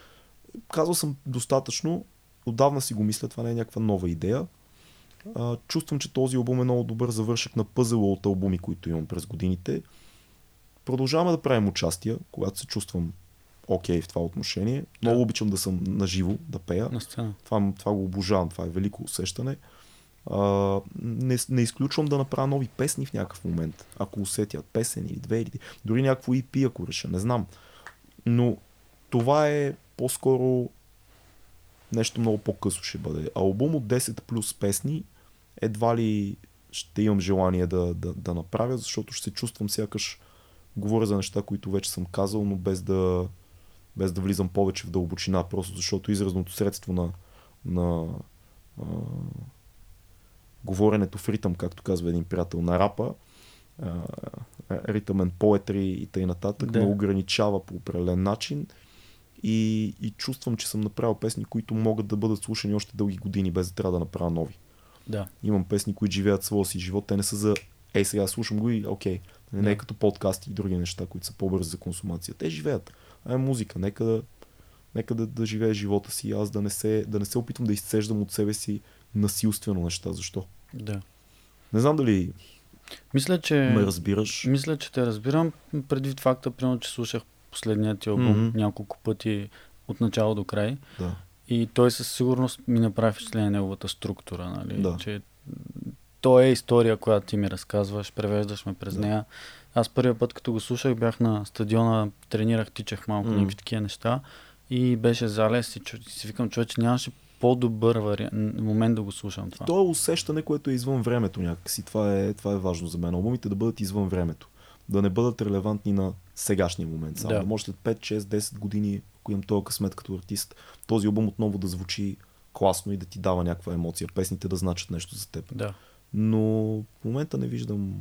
Казал съм достатъчно, отдавна си го мисля, това не е някаква нова идея. А, чувствам, че този албум е много добър завършък на пъзела от албуми, които имам през годините. Продължаваме да правим участия, когато се чувствам окей, okay, в това отношение. Много да. Обичам да съм наживо, да пея. На сцена. Това, това го обожавам, това е велико усещане. А, не, не изключвам да направя нови песни в някакъв момент, ако усетя песен или две, или дори някакво и пи, ако реша, не знам. Но това е по-скоро нещо много по-късо ще бъде. Албум от десет плюс песни едва ли ще имам желание да, да, да направя, защото ще се чувствам сякаш говоря за неща, които вече съм казал, но без да без да влизам повече в дълбочина, просто защото изразното средство на, на а, говоренето в ритъм, както казва един приятел на рапа, а, ритъмен поетри и т.н. Да. Ме ограничава по определен начин и, и чувствам, че съм направил песни, които могат да бъдат слушани още дълги години, без да трябва да направя нови. Да. Имам песни, които живеят своя си живот, те не са за ей сега слушам го и окей, не, не е като подкасти и други неща, които са по-бързи за консумация. Те живеят. А е музика, нека да, нека да, да живее живота си, аз да не, се, да не се опитвам да изцеждам от себе си насилствено неща. Защо? Да. Не знам дали мисля, че ме разбираш. Мисля, че те разбирам предвид факта, примерно, че слушах последния ти албум mm-hmm. няколко пъти от начало до край. Да. И той със сигурност ми направи впечатление неговата структура, нали? Да. Че то е история, която ти ми разказваш, превеждаш ме през да. Нея. Аз първия път, като го слушах, бях на стадиона, тренирах, тичах малко mm. някакви такива неща и беше залез и, и си викам, човече, че нямаше по-добър вариант, момент да го слушам това. То е усещане, което е извън времето някакси. Това е, това е важно за мен. Албумите да бъдат извън времето. Да не бъдат релевантни на сегашния момент. Само. Да. Може след пет, шест, десет години, ако имам този късмет като артист, този албум отново да звучи класно и да ти дава някаква емоция. Песните да значат нещо за теб. Да. Но в момента не виждам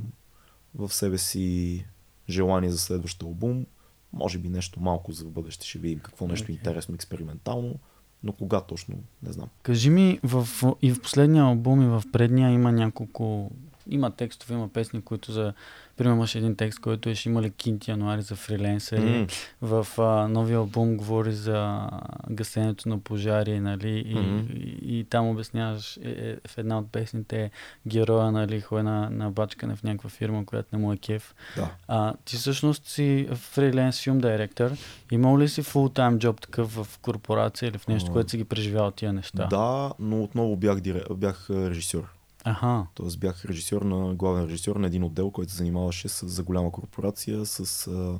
в себе си желание за следващия албум. Може би нещо малко за бъдеще. Ще видим какво нещо okay. интересно, експериментално. Но кога точно, не знам. Кажи ми, в, и в последния албум, и в предния има няколко... Има текстове, има песни, които за... Примерно имаш един текст, който е ще има лекинти януари за фриленсъри. Mm. В а, новия албум говори за гасенето на пожари, нали? И, mm-hmm. и, и там обясняваш е, е, в една от песните героя, нали, хой на, на бачкане в някаква фирма, която не му е кеф. Да. А, ти всъщност си фриленс филм директор. Имал ли си фултайм джоб такъв в корпорация или в нещо, uh, което си ги преживял тия неща? Да, но отново бях, дире... бях режисьор. Аха. Тоест бях режисьор на, главен режисьор на един отдел, който се занимаваше с, за голяма корпорация с а,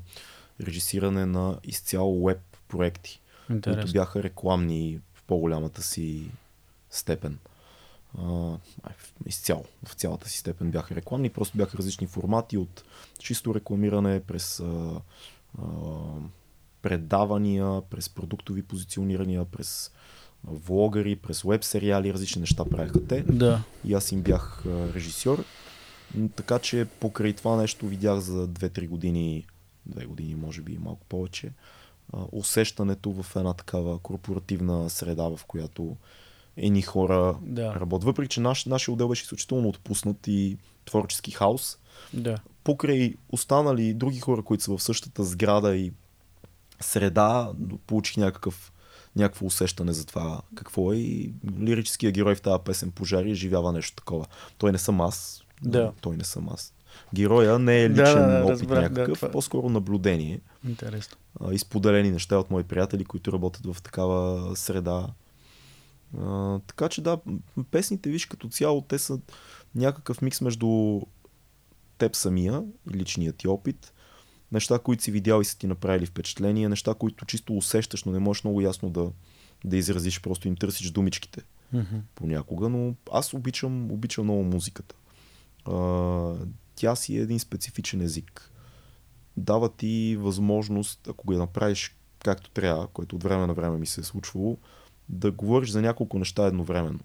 режисиране на изцяло веб проекти, интересно. Които бяха рекламни в по-голямата си степен. А, изцяло, в цялата си степен бяха рекламни, просто бяха различни формати от чисто рекламиране през а, а, предавания, през продуктови позиционирания, през влогъри, през веб сериали, различни неща правяха те. Да. И аз им бях режисьор. Така че покрай това нещо видях за две-три години, две години може би малко повече, усещането в една такава корпоративна среда, в която едни хора да. Работят. Въпреки, че наш, нашия отдел беше изключително отпуснат и творчески хаос. Да. Покрай останали други хора, които са в същата сграда и среда, получих някакъв някакво усещане за това какво е и лирическия герой в тази песен Пожари изживява нещо такова. Той не съм аз. Да. Той не съм аз. героя не е личен да, да, опит разбрах, някакъв, да, е... по-скоро наблюдение. Интересно. А, изподелени неща от мои приятели, които работят в такава среда. А, така че да, песните, виж, като цяло, те са някакъв микс между теб самия и личният ти опит, неща, които си видял и са ти направили впечатление, неща, които чисто усещаш, но не можеш много ясно да, да изразиш, просто им търсиш думичките mm-hmm. понякога, но аз обичам, обичам много музиката. А, тя си е един специфичен език. Дава ти възможност, ако го я направиш както трябва, което от време на време ми се е случвало, да говориш за няколко неща едновременно.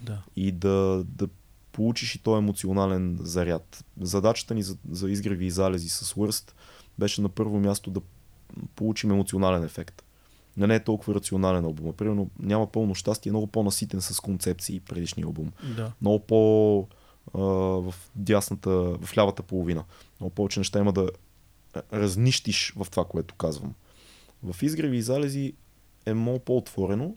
Да. И да, да получиш и този емоционален заряд. Задачата ни за, за изгреви и залези с Worst беше на първо място да получим емоционален ефект. Не, не е толкова рационален албум. Примерно няма пълно щастие, е много по-наситен с концепции предишния албум. Да. Много по- а, в дясната, в лявата половина. Много повече неща има да разнищиш в това, което казвам. В изгреви и залези е много по-отворено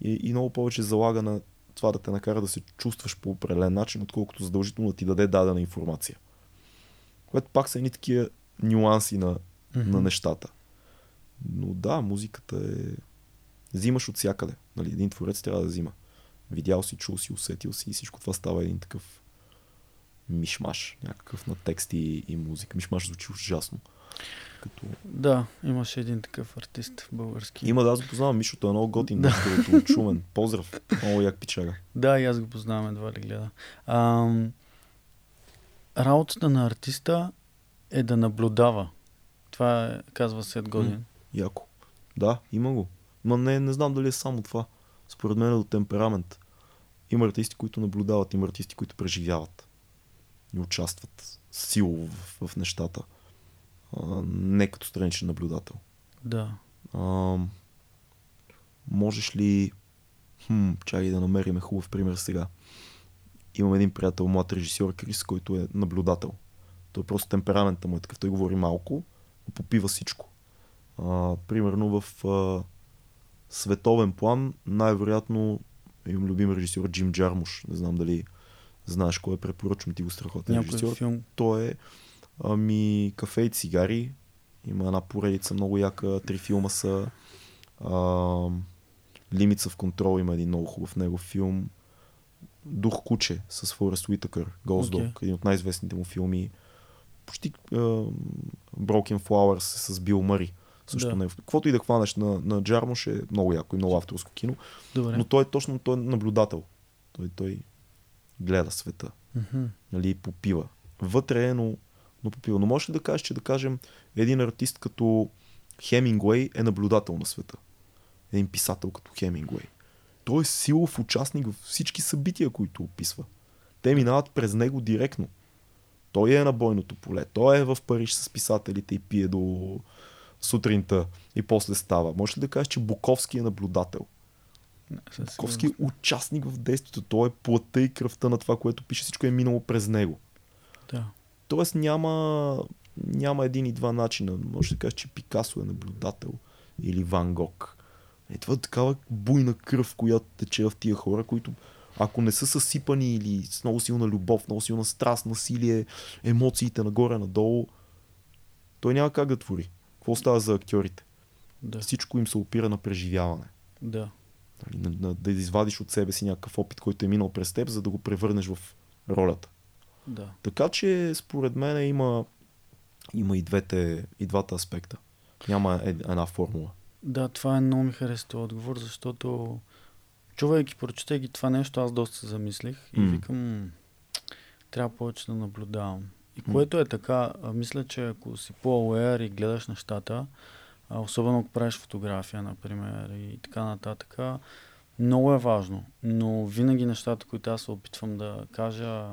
и, и много повече залага на това да те накара да се чувстваш по определен начин, отколкото задължително да ти даде дадена информация. Което пак са едни такива нюанси на, mm-hmm. на нещата. Но да, музиката е... Взимаш от всякъде. Нали, един творец трябва да взима. Видял си, чул си, усетил си и всичко това става един такъв мишмаш. Някакъв на текст и, и музика. Мишмаш звучи ужасно. Като... Да, имаше един такъв артист български. Има, да, аз го познавам, Мишото е много готин, да. Нещо от Шумен. Поздрав, много як пичага. Да, и аз го познавам, едва ли гледа. А, работата на артиста е да наблюдава. Това е, казва след годин. М, яко. Да, има го. Но не, не знам дали е само това. Според мен е до темперамент. Има артисти, които наблюдават, има артисти, които преживяват и участват силово в, в нещата. Не като страничен наблюдател. Да. А, можеш ли... Хм, чай да намерим хубав пример сега. Имам един приятел, млад режисьор Крис, който е наблюдател. Той е просто темпераментът му е такъв. Той говори малко, но попива всичко. А, примерно в а, световен план най-вероятно имам любим режисьор Джим Джармуш. Не знам дали знаеш кой е, препоръчвам ти го, страхотен някой режисьор. Филм. Той е... Ами, Кафе и цигари. Има една поредица много яка. Три филма са. Лимит са в контрол. Има един много хубав негов филм. Дух куче с Форест Уитъкър. Ghost Dog. Okay. Един от най-известните му филми. Почти а, Broken Flowers с Бил Мъри. Също да. Не. Каквото и да хванеш на, на Джармуш е много яко и много авторско кино. Добре. Но той е точно той е наблюдател. Той, той гледа света. Mm-hmm. Нали, попива. Вътре е, но Но попива. Но можеш ли да кажеш, че да кажем един артист като Хемингуей е наблюдател на света? Един писател като Хемингуей. Той е силов участник във всички събития, които описва. Те минават през него директно. Той е на бойното поле. Той е в Париж с писателите и пие до сутринта и после става. Можеш ли да кажеш, че Буковски е наблюдател? Не, Буковски е участник в действието. Той е плътта и кръвта на това, което пише. Всичко е минало през него. Да. Тоест няма, няма един и два начина. Може да кажеш, че Пикасо е наблюдател или Ван Гог. Е, това е такава буйна кръв, която тече в тия хора, които ако не са съсипани или с много силна любов, много силна страст, насилие, емоциите нагоре-надолу, той няма как да твори. Какво става за актьорите? Да. Всичко им се опира на преживяване. Да. Да извадиш от себе си някакъв опит, който е минал през теб, за да го превърнеш в ролята. Да. Така че според мен има, има и, двете, и двата аспекта. Няма една формула. Да, това е много ми хареса този отговор, защото чувайки, прочитайки това нещо, аз доста се замислих и mm. викам, трябва повече да наблюдавам. И което е така, мисля, че ако си по-ауер и гледаш нещата, особено ако правиш фотография, например, и така нататък, много е важно. Но винаги нещата, които аз се опитвам да кажа,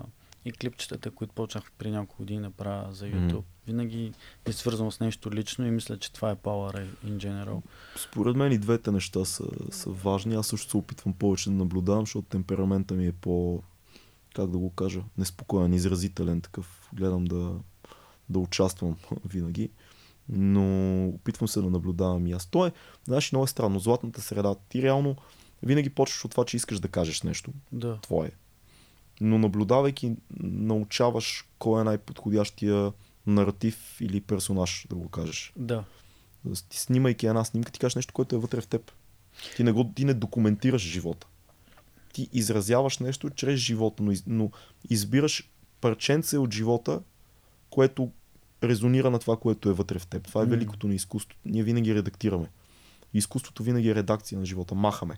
и клипчетата, които почнах при няколко години да правя за YouTube, mm-hmm. винаги е свързано с нещо лично и мисля, че това е power in general. Според мен и двете неща са, са важни. Аз също се опитвам повече да наблюдавам, защото темперамента ми е по, как да го кажа, неспокоен, изразителен такъв. Гледам да, да участвам винаги, но опитвам се да наблюдавам и аз. То е, знаеш, много е странно. Златната среда, ти реално винаги почваш от това, че искаш да кажеш нещо. Да. Твое. но наблюдавайки научаваш кой е най-подходящия наратив или персонаж, да го кажеш. Да. Ти снимайки една снимка, ти кажеш нещо, което е вътре в теб. Ти не, го, ти не документираш живота. Ти изразяваш нещо чрез живота, но, из, но избираш парченце от живота, което резонира на това, което е вътре в теб. Това е великото на изкуството. Ние винаги редактираме. Изкуството винаги е редакция на живота. Махаме.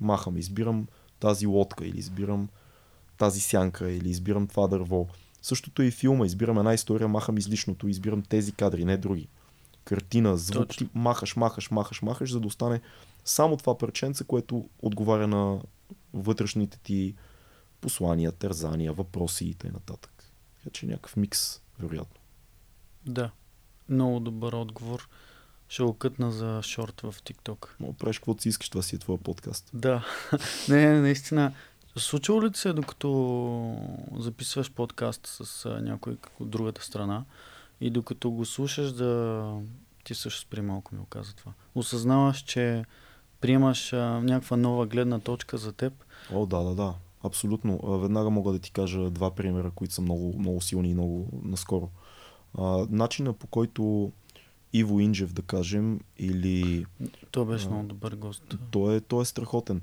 Махаме. Избирам тази лодка или избирам тази сянка или избирам това дърво. Същото е и филма. Избирам една история, махам излишното, избирам тези кадри, не други. Картина, звук, ти махаш, махаш, махаш, махаш, за да остане само това парченце, което отговаря на вътрешните ти послания, тързания, въпроси и т.н. Така че някакъв микс, вероятно. Да, много добър отговор. Ще го кътна за шорт в ТикТок. Мога правиш каквото си искаш, това си е твоя подкаст. Да, не, наистина. Случило ли ти се, докато записваш подкаст с някой от другата страна и докато го слушаш, да ти също спри малко ми оказа това. Осъзнаваш, че приемаш а, някаква нова гледна точка за теб? О, да, да, да. Абсолютно. Веднага мога да ти кажа два примера, които са много, много силни и много наскоро. А, начина по който Иво Инджев, да кажем, или... Той беше а, много добър гост. Той е, той е страхотен.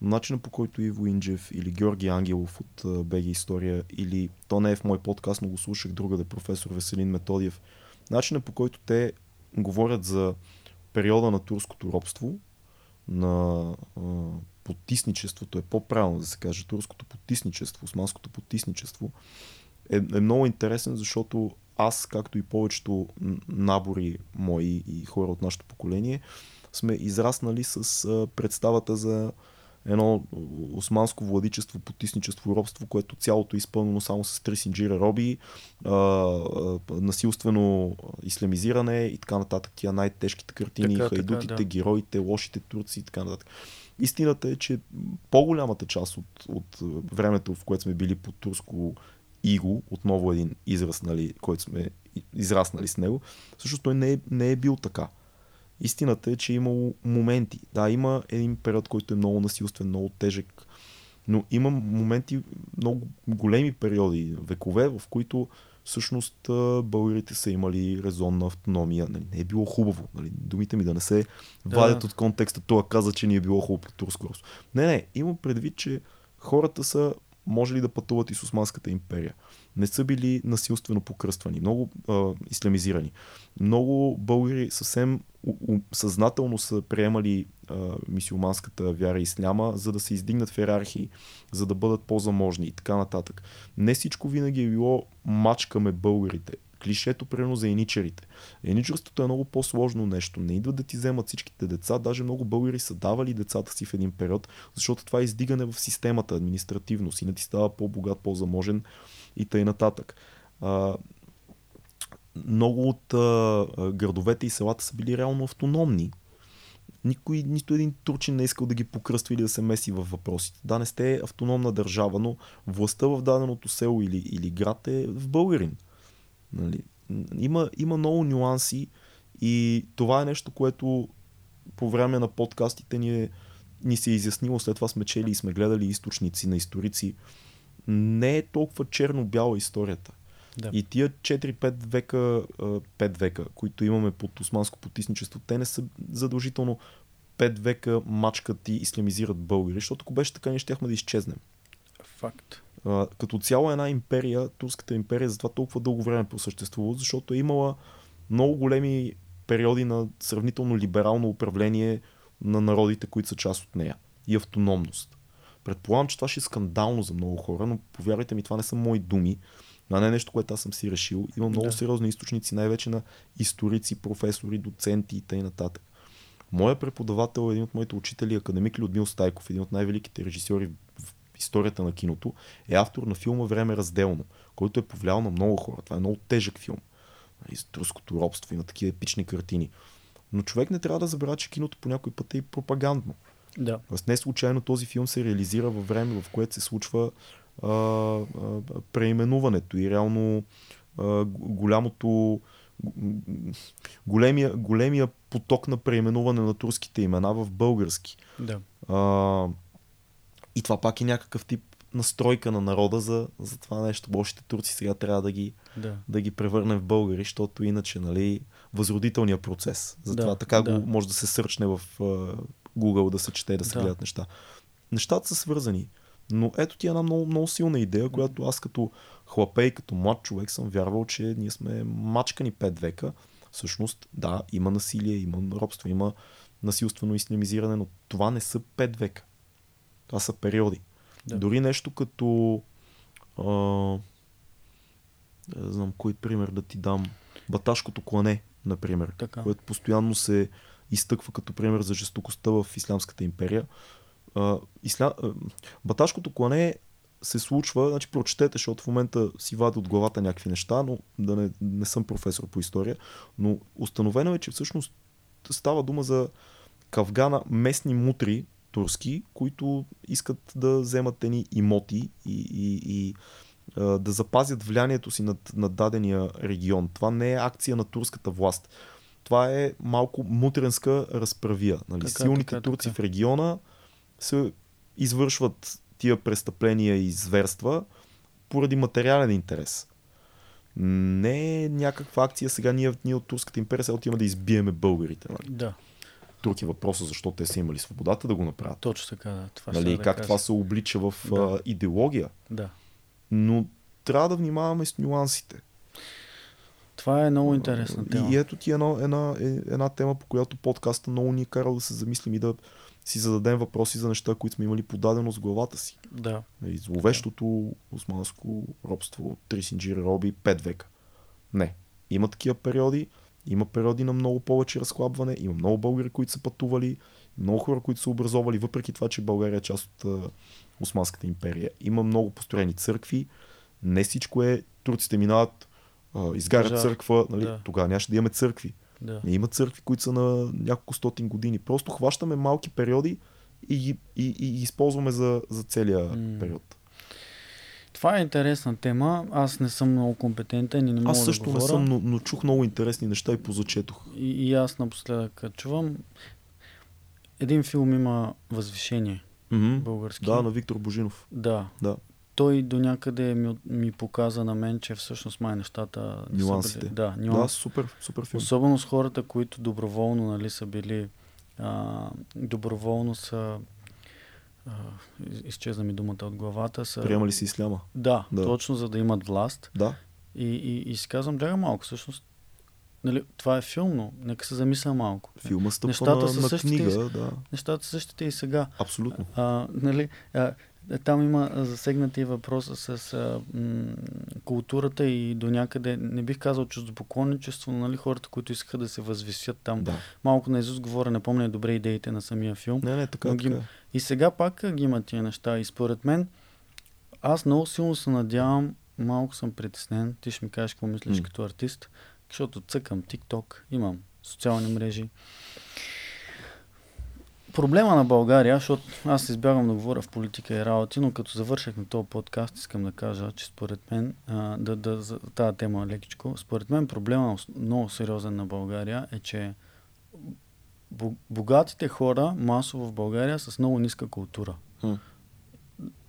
Начина по който Иво Инджев или Георги Ангелов от БГ История, или то не е в мой подкаст, но го слушах другаде, професор Веселин Методиев. Начина по който те говорят за периода на турското робство, на а, потисничеството, е по-правилно да се каже, турското потисничество, османското потисничество, е, е много интересен, защото аз, както и повечето набори мои и хора от нашето поколение, сме израснали с а, представата за едно османско владичество, потисничество, робство, което цялото е изпълнено само с три синджира роби, а, а, насилствено ислямизиране и така нататък. Тия най-тежките картини, така, хайдутите, така, да. Героите, лошите турци и така нататък. Истината е, че по-голямата част от, от времето, в което сме били под турско иго, отново един израз, нали, който сме израснали с него, всъщност той не е, не е бил така. Истината е, че е имало моменти. Да, има един период, който е много насилствен, много тежък, но има моменти, много големи периоди, векове, в които всъщност българите са имали резонна автономия. Нали, не е било хубаво. Нали, думите ми да не се да. вадят от контекста. Това каза, че ни е било хубаво по турско робство. Не, не, има предвид, че хората са можели да пътуват и с Османската империя. Не са били насилствено покръствани, много а, ислямизирани. Много българи съвсем у- у- съзнателно са приемали а, мисюлманската вяра и исляма, за да се издигнат в йерархии, за да бъдат по-заможни и така нататък. Не всичко винаги е било мачкаме българите. Клишето, примерно, за еничерите. Еничерството е много по-сложно нещо. Не идва да ти вземат всичките деца. Даже много българи са давали децата си в един период, защото това е издигане в системата административно. Синът ти става по-богат, по-заможен и т.н. Много от а, градовете и селата са били реално автономни. Никой, нито един турчин не искал да ги покръства или да се меси във въпросите. Да, не сте автономна държава, но властта в даденото село или, или град е в българин. Нали? Има, има много нюанси и това е нещо, което по време на подкастите ни, е, ни се е изяснило. След това сме чели и сме гледали източници на историци. Не е толкова черно-бяла историята. Да. И тия четири-пет века, пет века, които имаме под османско потисничество, те не са задължително пет века мачкат и ислямизират българи, защото ако беше така, ние щяхме да изчезнем. Факт. Като цяло една империя, турската империя, затова толкова дълго време просъществува, защото е имала много големи периоди на сравнително либерално управление на народите, които са част от нея, и автономност. Предполагам, че това ще е скандално за много хора, но повярвайте ми, това не са мои думи, а не е нещо, което аз съм си решил. Има много да. сериозни източници, най-вече на историци, професори, доценти и т.н. Моя преподавател, един от моите учители, академик Людмил Стайков, един от най-великите режисьори в историята на киното, е автор на филма Време разделно, който е повлиял на много хора. Това е много тежък филм. И за турското робство, има такива епични картини. Но човек не трябва да забравя, че киното по някой път е и пропагандно. Да. Не случайно този филм се реализира във време, в което се случва а, а, преименуването и реално а, голямото големия, големия поток на преименуване на турските имена в български. Да. А, и това пак е някакъв тип настройка на народа за, за това нещо. Бошите турци сега трябва да ги, да. Да ги превърнем в българи, защото иначе, нали, възродителният процес. Затова да, така да. Го, може да се сърчне в uh, Google, да се чете, да се да. гледат неща. Нещата са свързани. Но ето ти е една много, много силна идея, която аз като хлапе и като млад човек съм вярвал, че ние сме мачкани пет века. Всъщност, да, има насилие, има робство, има насилствено ислямизиране, но това не са пет века. Това са периоди. Да. Дори нещо като а, не знам кой пример да ти дам. Баташкото клане, например, така. Което постоянно се изтъква като пример за жестокостта в Ислямската империя. А, исля... Баташкото клане се случва, значи прочетете, защото в момента си вади от главата някакви неща, но да не, не съм професор по история, но установено е, че всъщност става дума за кавгана местни мутри турски, които искат да вземат едни имоти и, и, и а, да запазят влиянието си над, над дадения регион. Това не е акция на турската власт. Това е малко мутренска разправия. Нали? Така, силните така, турци така. В региона се извършват тия престъпления и зверства поради материален интерес. Не е някаква акция, сега ние, ние от Турската империя сега отиваме да избиеме българите. Нали? Да. Друг е въпросът, защо те са имали свободата да го направят. Точно така, да. Това нали, как да това се облича в да. а, идеология. Да. Но трябва да внимаваме с нюансите. Това е много интересна тема. И ето ти е една, една, една тема, по която подкаста много ни е карал да се замислим и да си зададем въпроси за неща, които сме имали подадено с главата си. Да. И зловещото османско робство, трисинджир роби пет века. Не. Има такива периоди. Има периоди на много повече разхлабване. Има много българи, които са пътували. Много хора, които са образовали, въпреки това, че България е част от Османската империя. Има много построени църкви. Не всичко е. Турците минават, изгарят Жар. църква. Нали? Да. Тогава нямаше да имаме църкви. Да. Има църкви, които са на няколко стотин години. Просто хващаме малки периоди и ги и, и използваме за, за целия м. период. Това е интересна тема. Аз не съм много компетентен и не мога да говоря. Аз също да не съм, но, но чух много интересни неща и позачетох. И, и аз напоследък чувам. Един филм има "Възвишение", mm-hmm. български. Да, на Виктор Божинов. Да. да. Той до някъде ми, ми показа на мен, че всъщност май нещата... Нюансите. Са били, да, нюанс. Да, супер, супер филм. Особено с хората, които доброволно, нали, са били... А, доброволно са... изчезна ми думата от главата. Са... Приемали си исляма. Да, да, точно, за да имат власт. Да. И, и, и си казвам, джага малко, всъщност, нали, това е филм, но нека се замисля малко. Филма стъпва на, на книга. И, да. Нещата са същите и сега. Абсолютно. А, нали, а, там има засегнати въпроса с а, м, културата и до някъде, не бих казал чуждопоклонничество, нали, хората, които искаха да се възвисят там. Да. Малко на Исус говоря, не помня добре идеите на самия филм. Не, не, така, ги... така. И сега пак ги има тия неща. И според мен, аз много силно се надявам, малко съм притеснен, ти ще ми кажеш какво мислиш mm. като артист, защото цъкам TikTok, имам социални мрежи. Проблема на България, защото аз избягам да говоря в политика и работи, но като завърших на този подкаст, искам да кажа, че според мен, а, да, да, за тази тема лекичко, според мен проблема много сериозен на България е, че богатите хора масово в България са с много ниска култура. Hmm.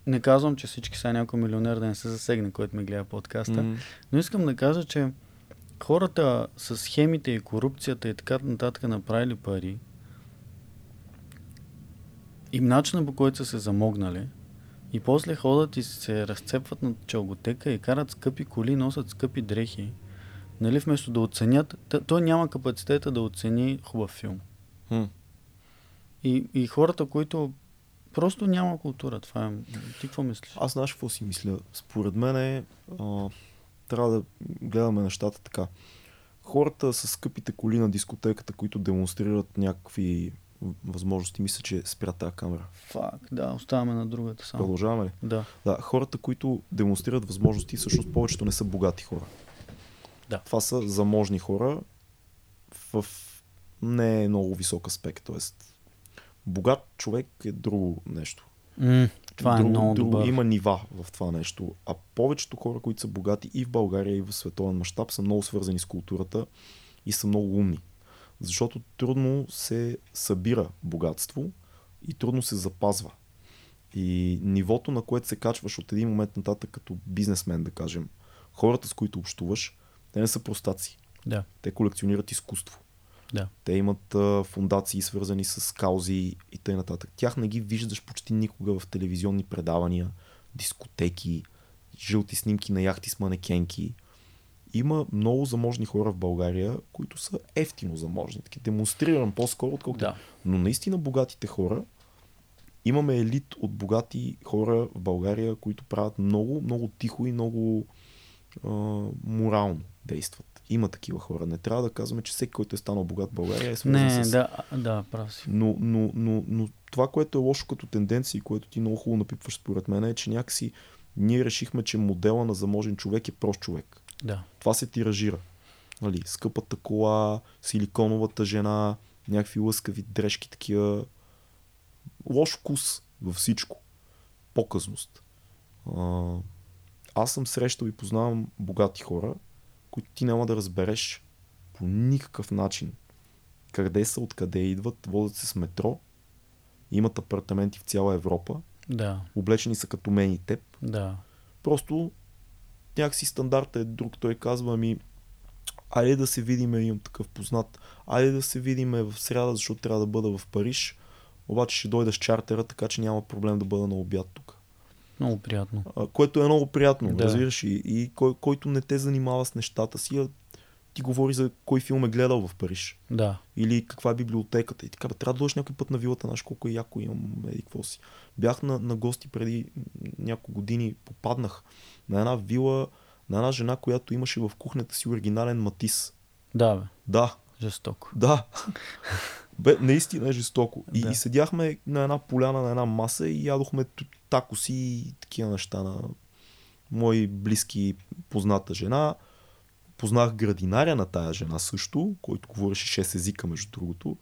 Не казвам, че всички са някой милионер да не се засегне, който ми гледа подкаста, hmm. но искам да кажа, че хората с схемите и корупцията и така нататък направили пари, и начинът, по който са се замогнали, и после ходят и се разцепват на челготека и карат скъпи коли, носят скъпи дрехи. Нали, вместо да оценят, той няма капацитета да оцени хубав филм. Хм. И, и хората, които просто няма култура, това е... Ти какво мислиш? Аз знаеш какво си мисля. Според мен е... А, трябва да гледаме нещата така. Хората с скъпите коли на дискотеката, които демонстрират някакви... възможности. Мисля, че спря тази камера. Фак, да, оставаме на другата само. Продължаваме ли? Да. Да. Хората, които демонстрират възможности, всъщност повечето не са богати хора. Да. Това са заможни хора в не много висок аспект. Тоест, богат човек е друго нещо. М, това друго, е много друго. Добър. Има нива в това нещо. А повечето хора, които са богати и в България, и в световен мащаб, са много свързани с културата и са много умни. Защото трудно се събира богатство и трудно се запазва. И нивото, на което се качваш от един момент нататък като бизнесмен, да кажем, хората, с които общуваш, те не са простаци. Да. Те колекционират изкуство. Да. Те имат а, фундации, свързани с каузи и т.н. Тях не ги виждаш почти никога в телевизионни предавания, дискотеки, жълти снимки на яхти с манекенки. Има много заможни хора в България, които са евтино заможни. Таки демонстрирам по-скоро, отколкото. Да. Но наистина богатите хора, имаме елит от богати хора в България, които правят много, много тихо и много а, морално действат. Има такива хора. Не трябва да казваме, че всеки, който е станал богат в България, е свързан с... Не, да, да, прав си. Но, но, но, но това, което е лошо като тенденция и което ти много хубаво напипваш според мен, е, че някакси ние решихме, че модела на заможен човек е прост човек. Да. Това се тиражира. Нали, скъпата кола, силиконовата жена, някакви лъскави дрежки, такива. Лош вкус във всичко. Показност. А, аз съм срещал и познавам богати хора, които ти няма да разбереш по никакъв начин къде са, откъде идват, водят се с метро, имат апартаменти в цяла Европа, да. Облечени са като мен и теб. Да. Просто някакси стандарта е друг. Той казва ми, айде да се видиме, имам такъв познат, айде да се видиме в сряда, защото трябва да бъда в Париж, обаче ще дойда с чартера, така че няма проблем да бъда на обяд тук. Много приятно. А, което е много приятно, да. Разбираш. И, и кой, който не те занимава с нещата си, ти говори за кой филм е гледал в Париж. Да. Или каква е библиотеката. И така, бе, трябва да дойдеш някой път на вилата, знаеш колко е яко, имам еди какво си. Бях на, на гости преди няколко години, попаднах на една вила, на една жена, която имаше в кухнята си оригинален Матис. Да, бе. Да. Жестоко. Да. Бе, наистина е жестоко. И, да. И седяхме на една поляна, на една маса и ядохме такоси и такива неща на мои близки, позната жена. Познах градинаря на тая жена също, който говореше шест езика, между другото.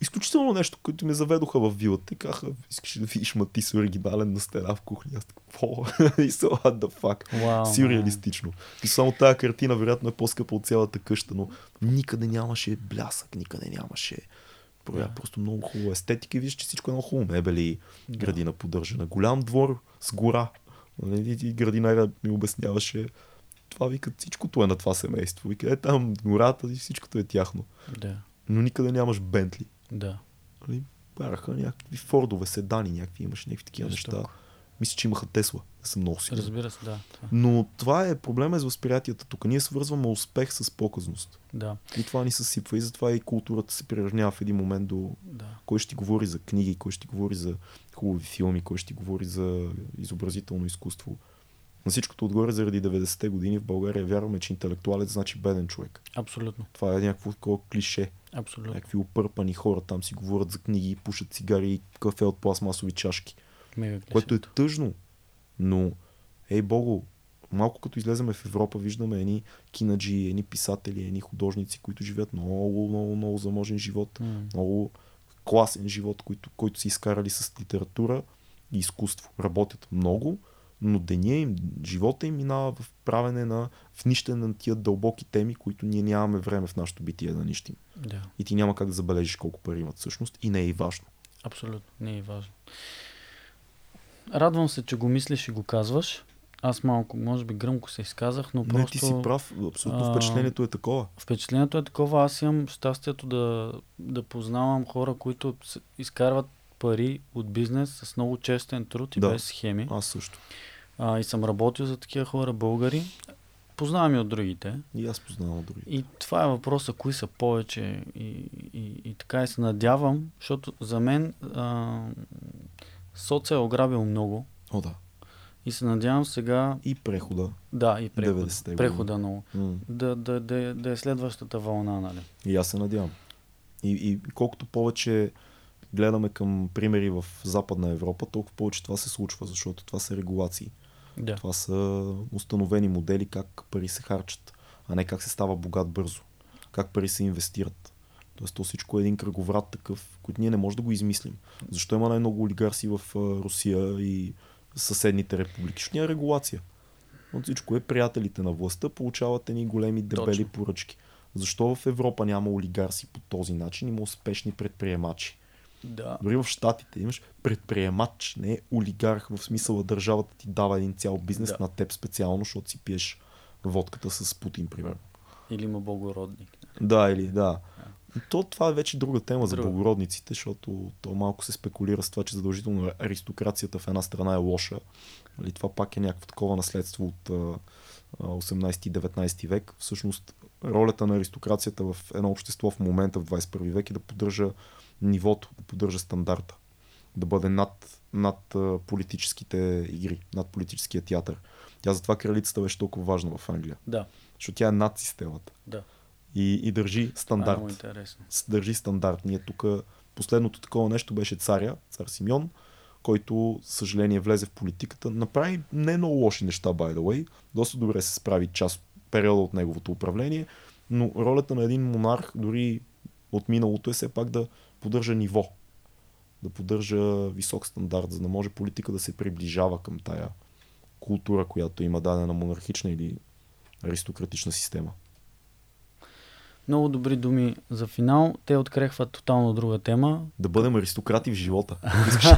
Изключително нещо, което ме заведоха в вилата и казаха, искаш да видиш Матис оригинален на стена в кухня. Аз какво? И so what the fuck. Wow, сюрреалистично. И само тая картина вероятно е по-скъпа от цялата къща, но никъде нямаше блясък, никъде нямаше. Yeah. Просто много хубава естетика и виждаш, че всичко е много хубаво. Мебели, градина yeah. поддържана. Голям двор с гора. И градинаря ми обясняваше, това вика, всичкото е на това семейство. Вика, е там гората и всичкото е тяхно. Yeah. Но никъде нямаш Бентли. Да. Нали, бараха някакви фордове, седани, някакви имаше някакви такива неща. Мисля, че имаха Тесла. Не съм много сигурен. Разбира се, да. Но това е проблема с възприятията. Тук ние свързваме успех с показност. Да. И това ни съсипва и затова и културата се приравнява в един момент до да. Кой ще ти говори за книги, кой ще ти говори за хубави филми, кой ще ти говори за изобразително изкуство. На всичкото отгоре заради деветдесетте години в България вярваме, че интелектуалец значи беден човек. Абсолютно. Това е някакво такова клише. Абсолютно. Някакви опърпани хора там си говорят за книги, пушат цигари и кафе от пластмасови чашки. Мега клишето. Което е тъжно, но ей богу, малко като излеземе в Европа, виждаме едни кинаджи, едни писатели, едни художници, които живеят много, много, много заможен живот, mm. много класен живот, който, който си изкарали с литература и изкуство. Работят много, но деня им, живота им минава в правене на внищене на тия дълбоки теми, които ние нямаме време в нашото битие да нищим. Да. И ти няма как да забележиш колко пари имат всъщност и не е и важно. Абсолютно, не е важно. Радвам се, че го мислиш и го казваш. Аз малко, може би гръмко се изказах, но просто... Не, ти си прав. Абсолютно впечатлението е такова. Впечатлението е такова. Аз имам щастието да, да познавам хора, които изкарват пари от бизнес с много честен труд и да, без схеми. Аз също. А, и съм работил за такива хора, българи. Познавам и от другите. И аз познавам от другите. И това е въпросът, кои са повече и, и, и така и се надявам, защото за мен а, соца е ограбил много. О, да. И се надявам сега... И прехода. Да, и прехода. Прехода много. Mm. Да, да, да, да е следващата вълна, нали? И аз се надявам. И, и колкото повече гледаме към примери в Западна Европа, толкова повече това се случва, защото това са регулации. Да. Това са установени модели как пари се харчат, а не как се става богат бързо. Как пари се инвестират. Тоест то всичко е един кръговрат такъв, който ние не можем да го измислим. Защо има най-много олигарси в Русия и съседните републики? Защото няма регулация. От всичко е приятелите на властта получават едни големи дебели Точно. поръчки. Защо в Европа няма олигарси по този начин? Има успешни предприемачи. Да. Дори в Щатите имаш предприемач, не олигарх, в смисъла държавата ти дава един цял бизнес, да, на теб специално, защото си пиеш водката с Путин, примерно. Или има благородник. Да, или да. да. То, това е вече друга тема за благородниците, защото то малко се спекулира с това, че задължително аристокрацията в една страна е лоша. Или това пак е някакво такова наследство от осемнайсети и деветнайсети век. Всъщност ролята на аристокрацията в едно общество в момента в двайсет и първи век е да поддържа нивото, да поддържа стандарта, да бъде над, над политическите игри, над политическия театър. Тя затова кралицата беше толкова важна в Англия. Да. Защото тя е над системата. Да. И, и държи стандарт. А, държи стандарт. Ние тук последното такова нещо беше царя, цар Симеон, който, съжаление, влезе в политиката. Направи не много лоши неща, by the way. Доста добре се справи част периода от неговото управление, но ролята на един монарх, дори от миналото, е все пак да поддържа ниво, да поддържа висок стандарт, за да може политика да се приближава към тая култура, която има дадена монархична или аристократична система. Много добри думи за финал. Те открехват тотално друга тема. Да бъдем аристократи в живота.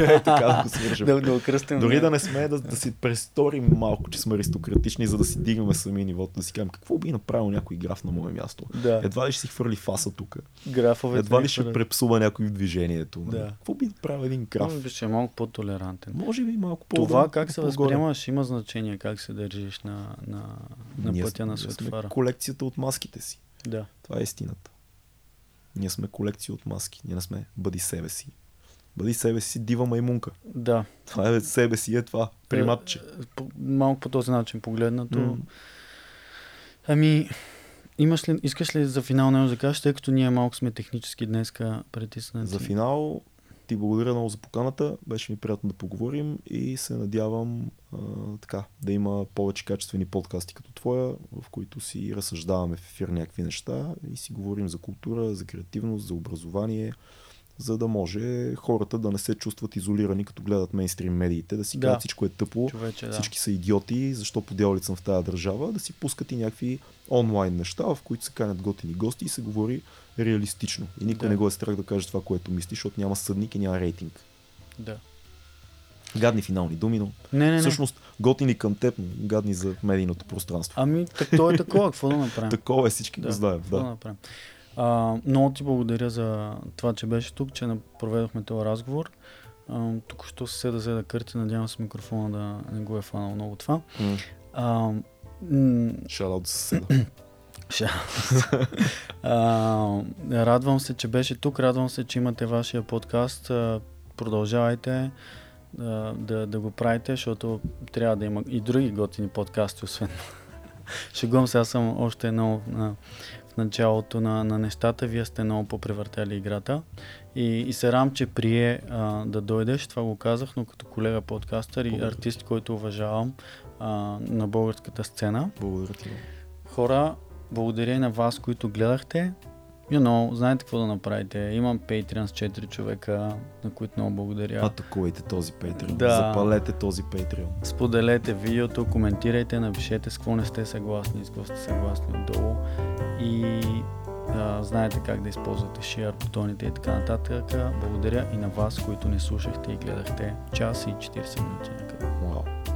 Е, така да го свържем. Да, да окръстим, дори да, да не сме да, да си престорим малко, че сме аристократични, за да си дигнем самия нивото. Да си кажем, какво би направил някой граф на мое място? Да. Едва ли ще си хвърли фаса тук? Графовете едва ли ще хвърли... препсува някой в движението? Да. Какво би направил един граф? Може би ще е малко по-толерантен. Може би малко по-толерантен. Това как се възприемаш има значение, как се държиш на, на, на ние пътя сме, на светфара. Колекцията от маските си. Да. Това е истината. Ние сме колекция от маски. Ние не сме бъди себе си. Бъди себе си, дива маймунка. Да. Това е себе си, е това. Приматче. Малко по този начин погледнато. Mm. Ами, имаш ли, искаш ли за финал нещо да кажеш, тъй като ние малко сме технически днеска притиснати? За финал ти благодаря много за поканата. Беше ми приятно да поговорим и се надявам а, така, да има повече качествени подкасти като твоя, в които си разсъждаваме в ефир някакви неща и си говорим за култура, за креативност, за образование, за да може хората да не се чувстват изолирани, като гледат мейнстрим медиите, да си да. Кажат всичко е тъпо, човече, да. Всички са идиоти, защо подявалица съм в тази държава, да си пускат и някакви онлайн неща, в които се канят готини гости и се говори реалистично. И никой да. Не го е страх да каже това, което мисли, защото няма съдник и няма рейтинг. Да. Гадни финални думи, но не, не, всъщност не. Готини към теб, гадни за медийното пространство. Ами, так, то е такова, какво да направим? Такова е, всички да, го знаем. Да. Да направим. А, много ти благодаря за това, че беше тук, че проведохме този разговор. А, тук що се седа за да кърти, надявам се микрофона да не го е фанал много това. Mm. Шараут се седа. а, радвам се, че беше тук, радвам се, че имате вашия подкаст. Продължавайте да, да, да го правите, защото трябва да има и други готини подкасти, освен шегувам се, аз съм още едно на началото на, на нещата, вие сте много попревъртяли играта и, и се радвам, че прие а, да дойдеш, това го казах, но като колега подкастър и артист, който уважавам а, на българската сцена. Благодаря ти. Хора, благодаря и на вас, които гледахте. You know, знаете какво да направите. Имам Patreon с четири човека, на които много благодаря. Атакувайте този Patreon, да. Запалете този Patreon. Споделете видеото, коментирайте, напишете с какво не сте съгласни, с какво сте съгласни отдолу. И а, знаете как да използвате share, бутоните и така нататък. Благодаря и на вас, които не слушахте и гледахте час и четирийсет минути. Вау! Wow.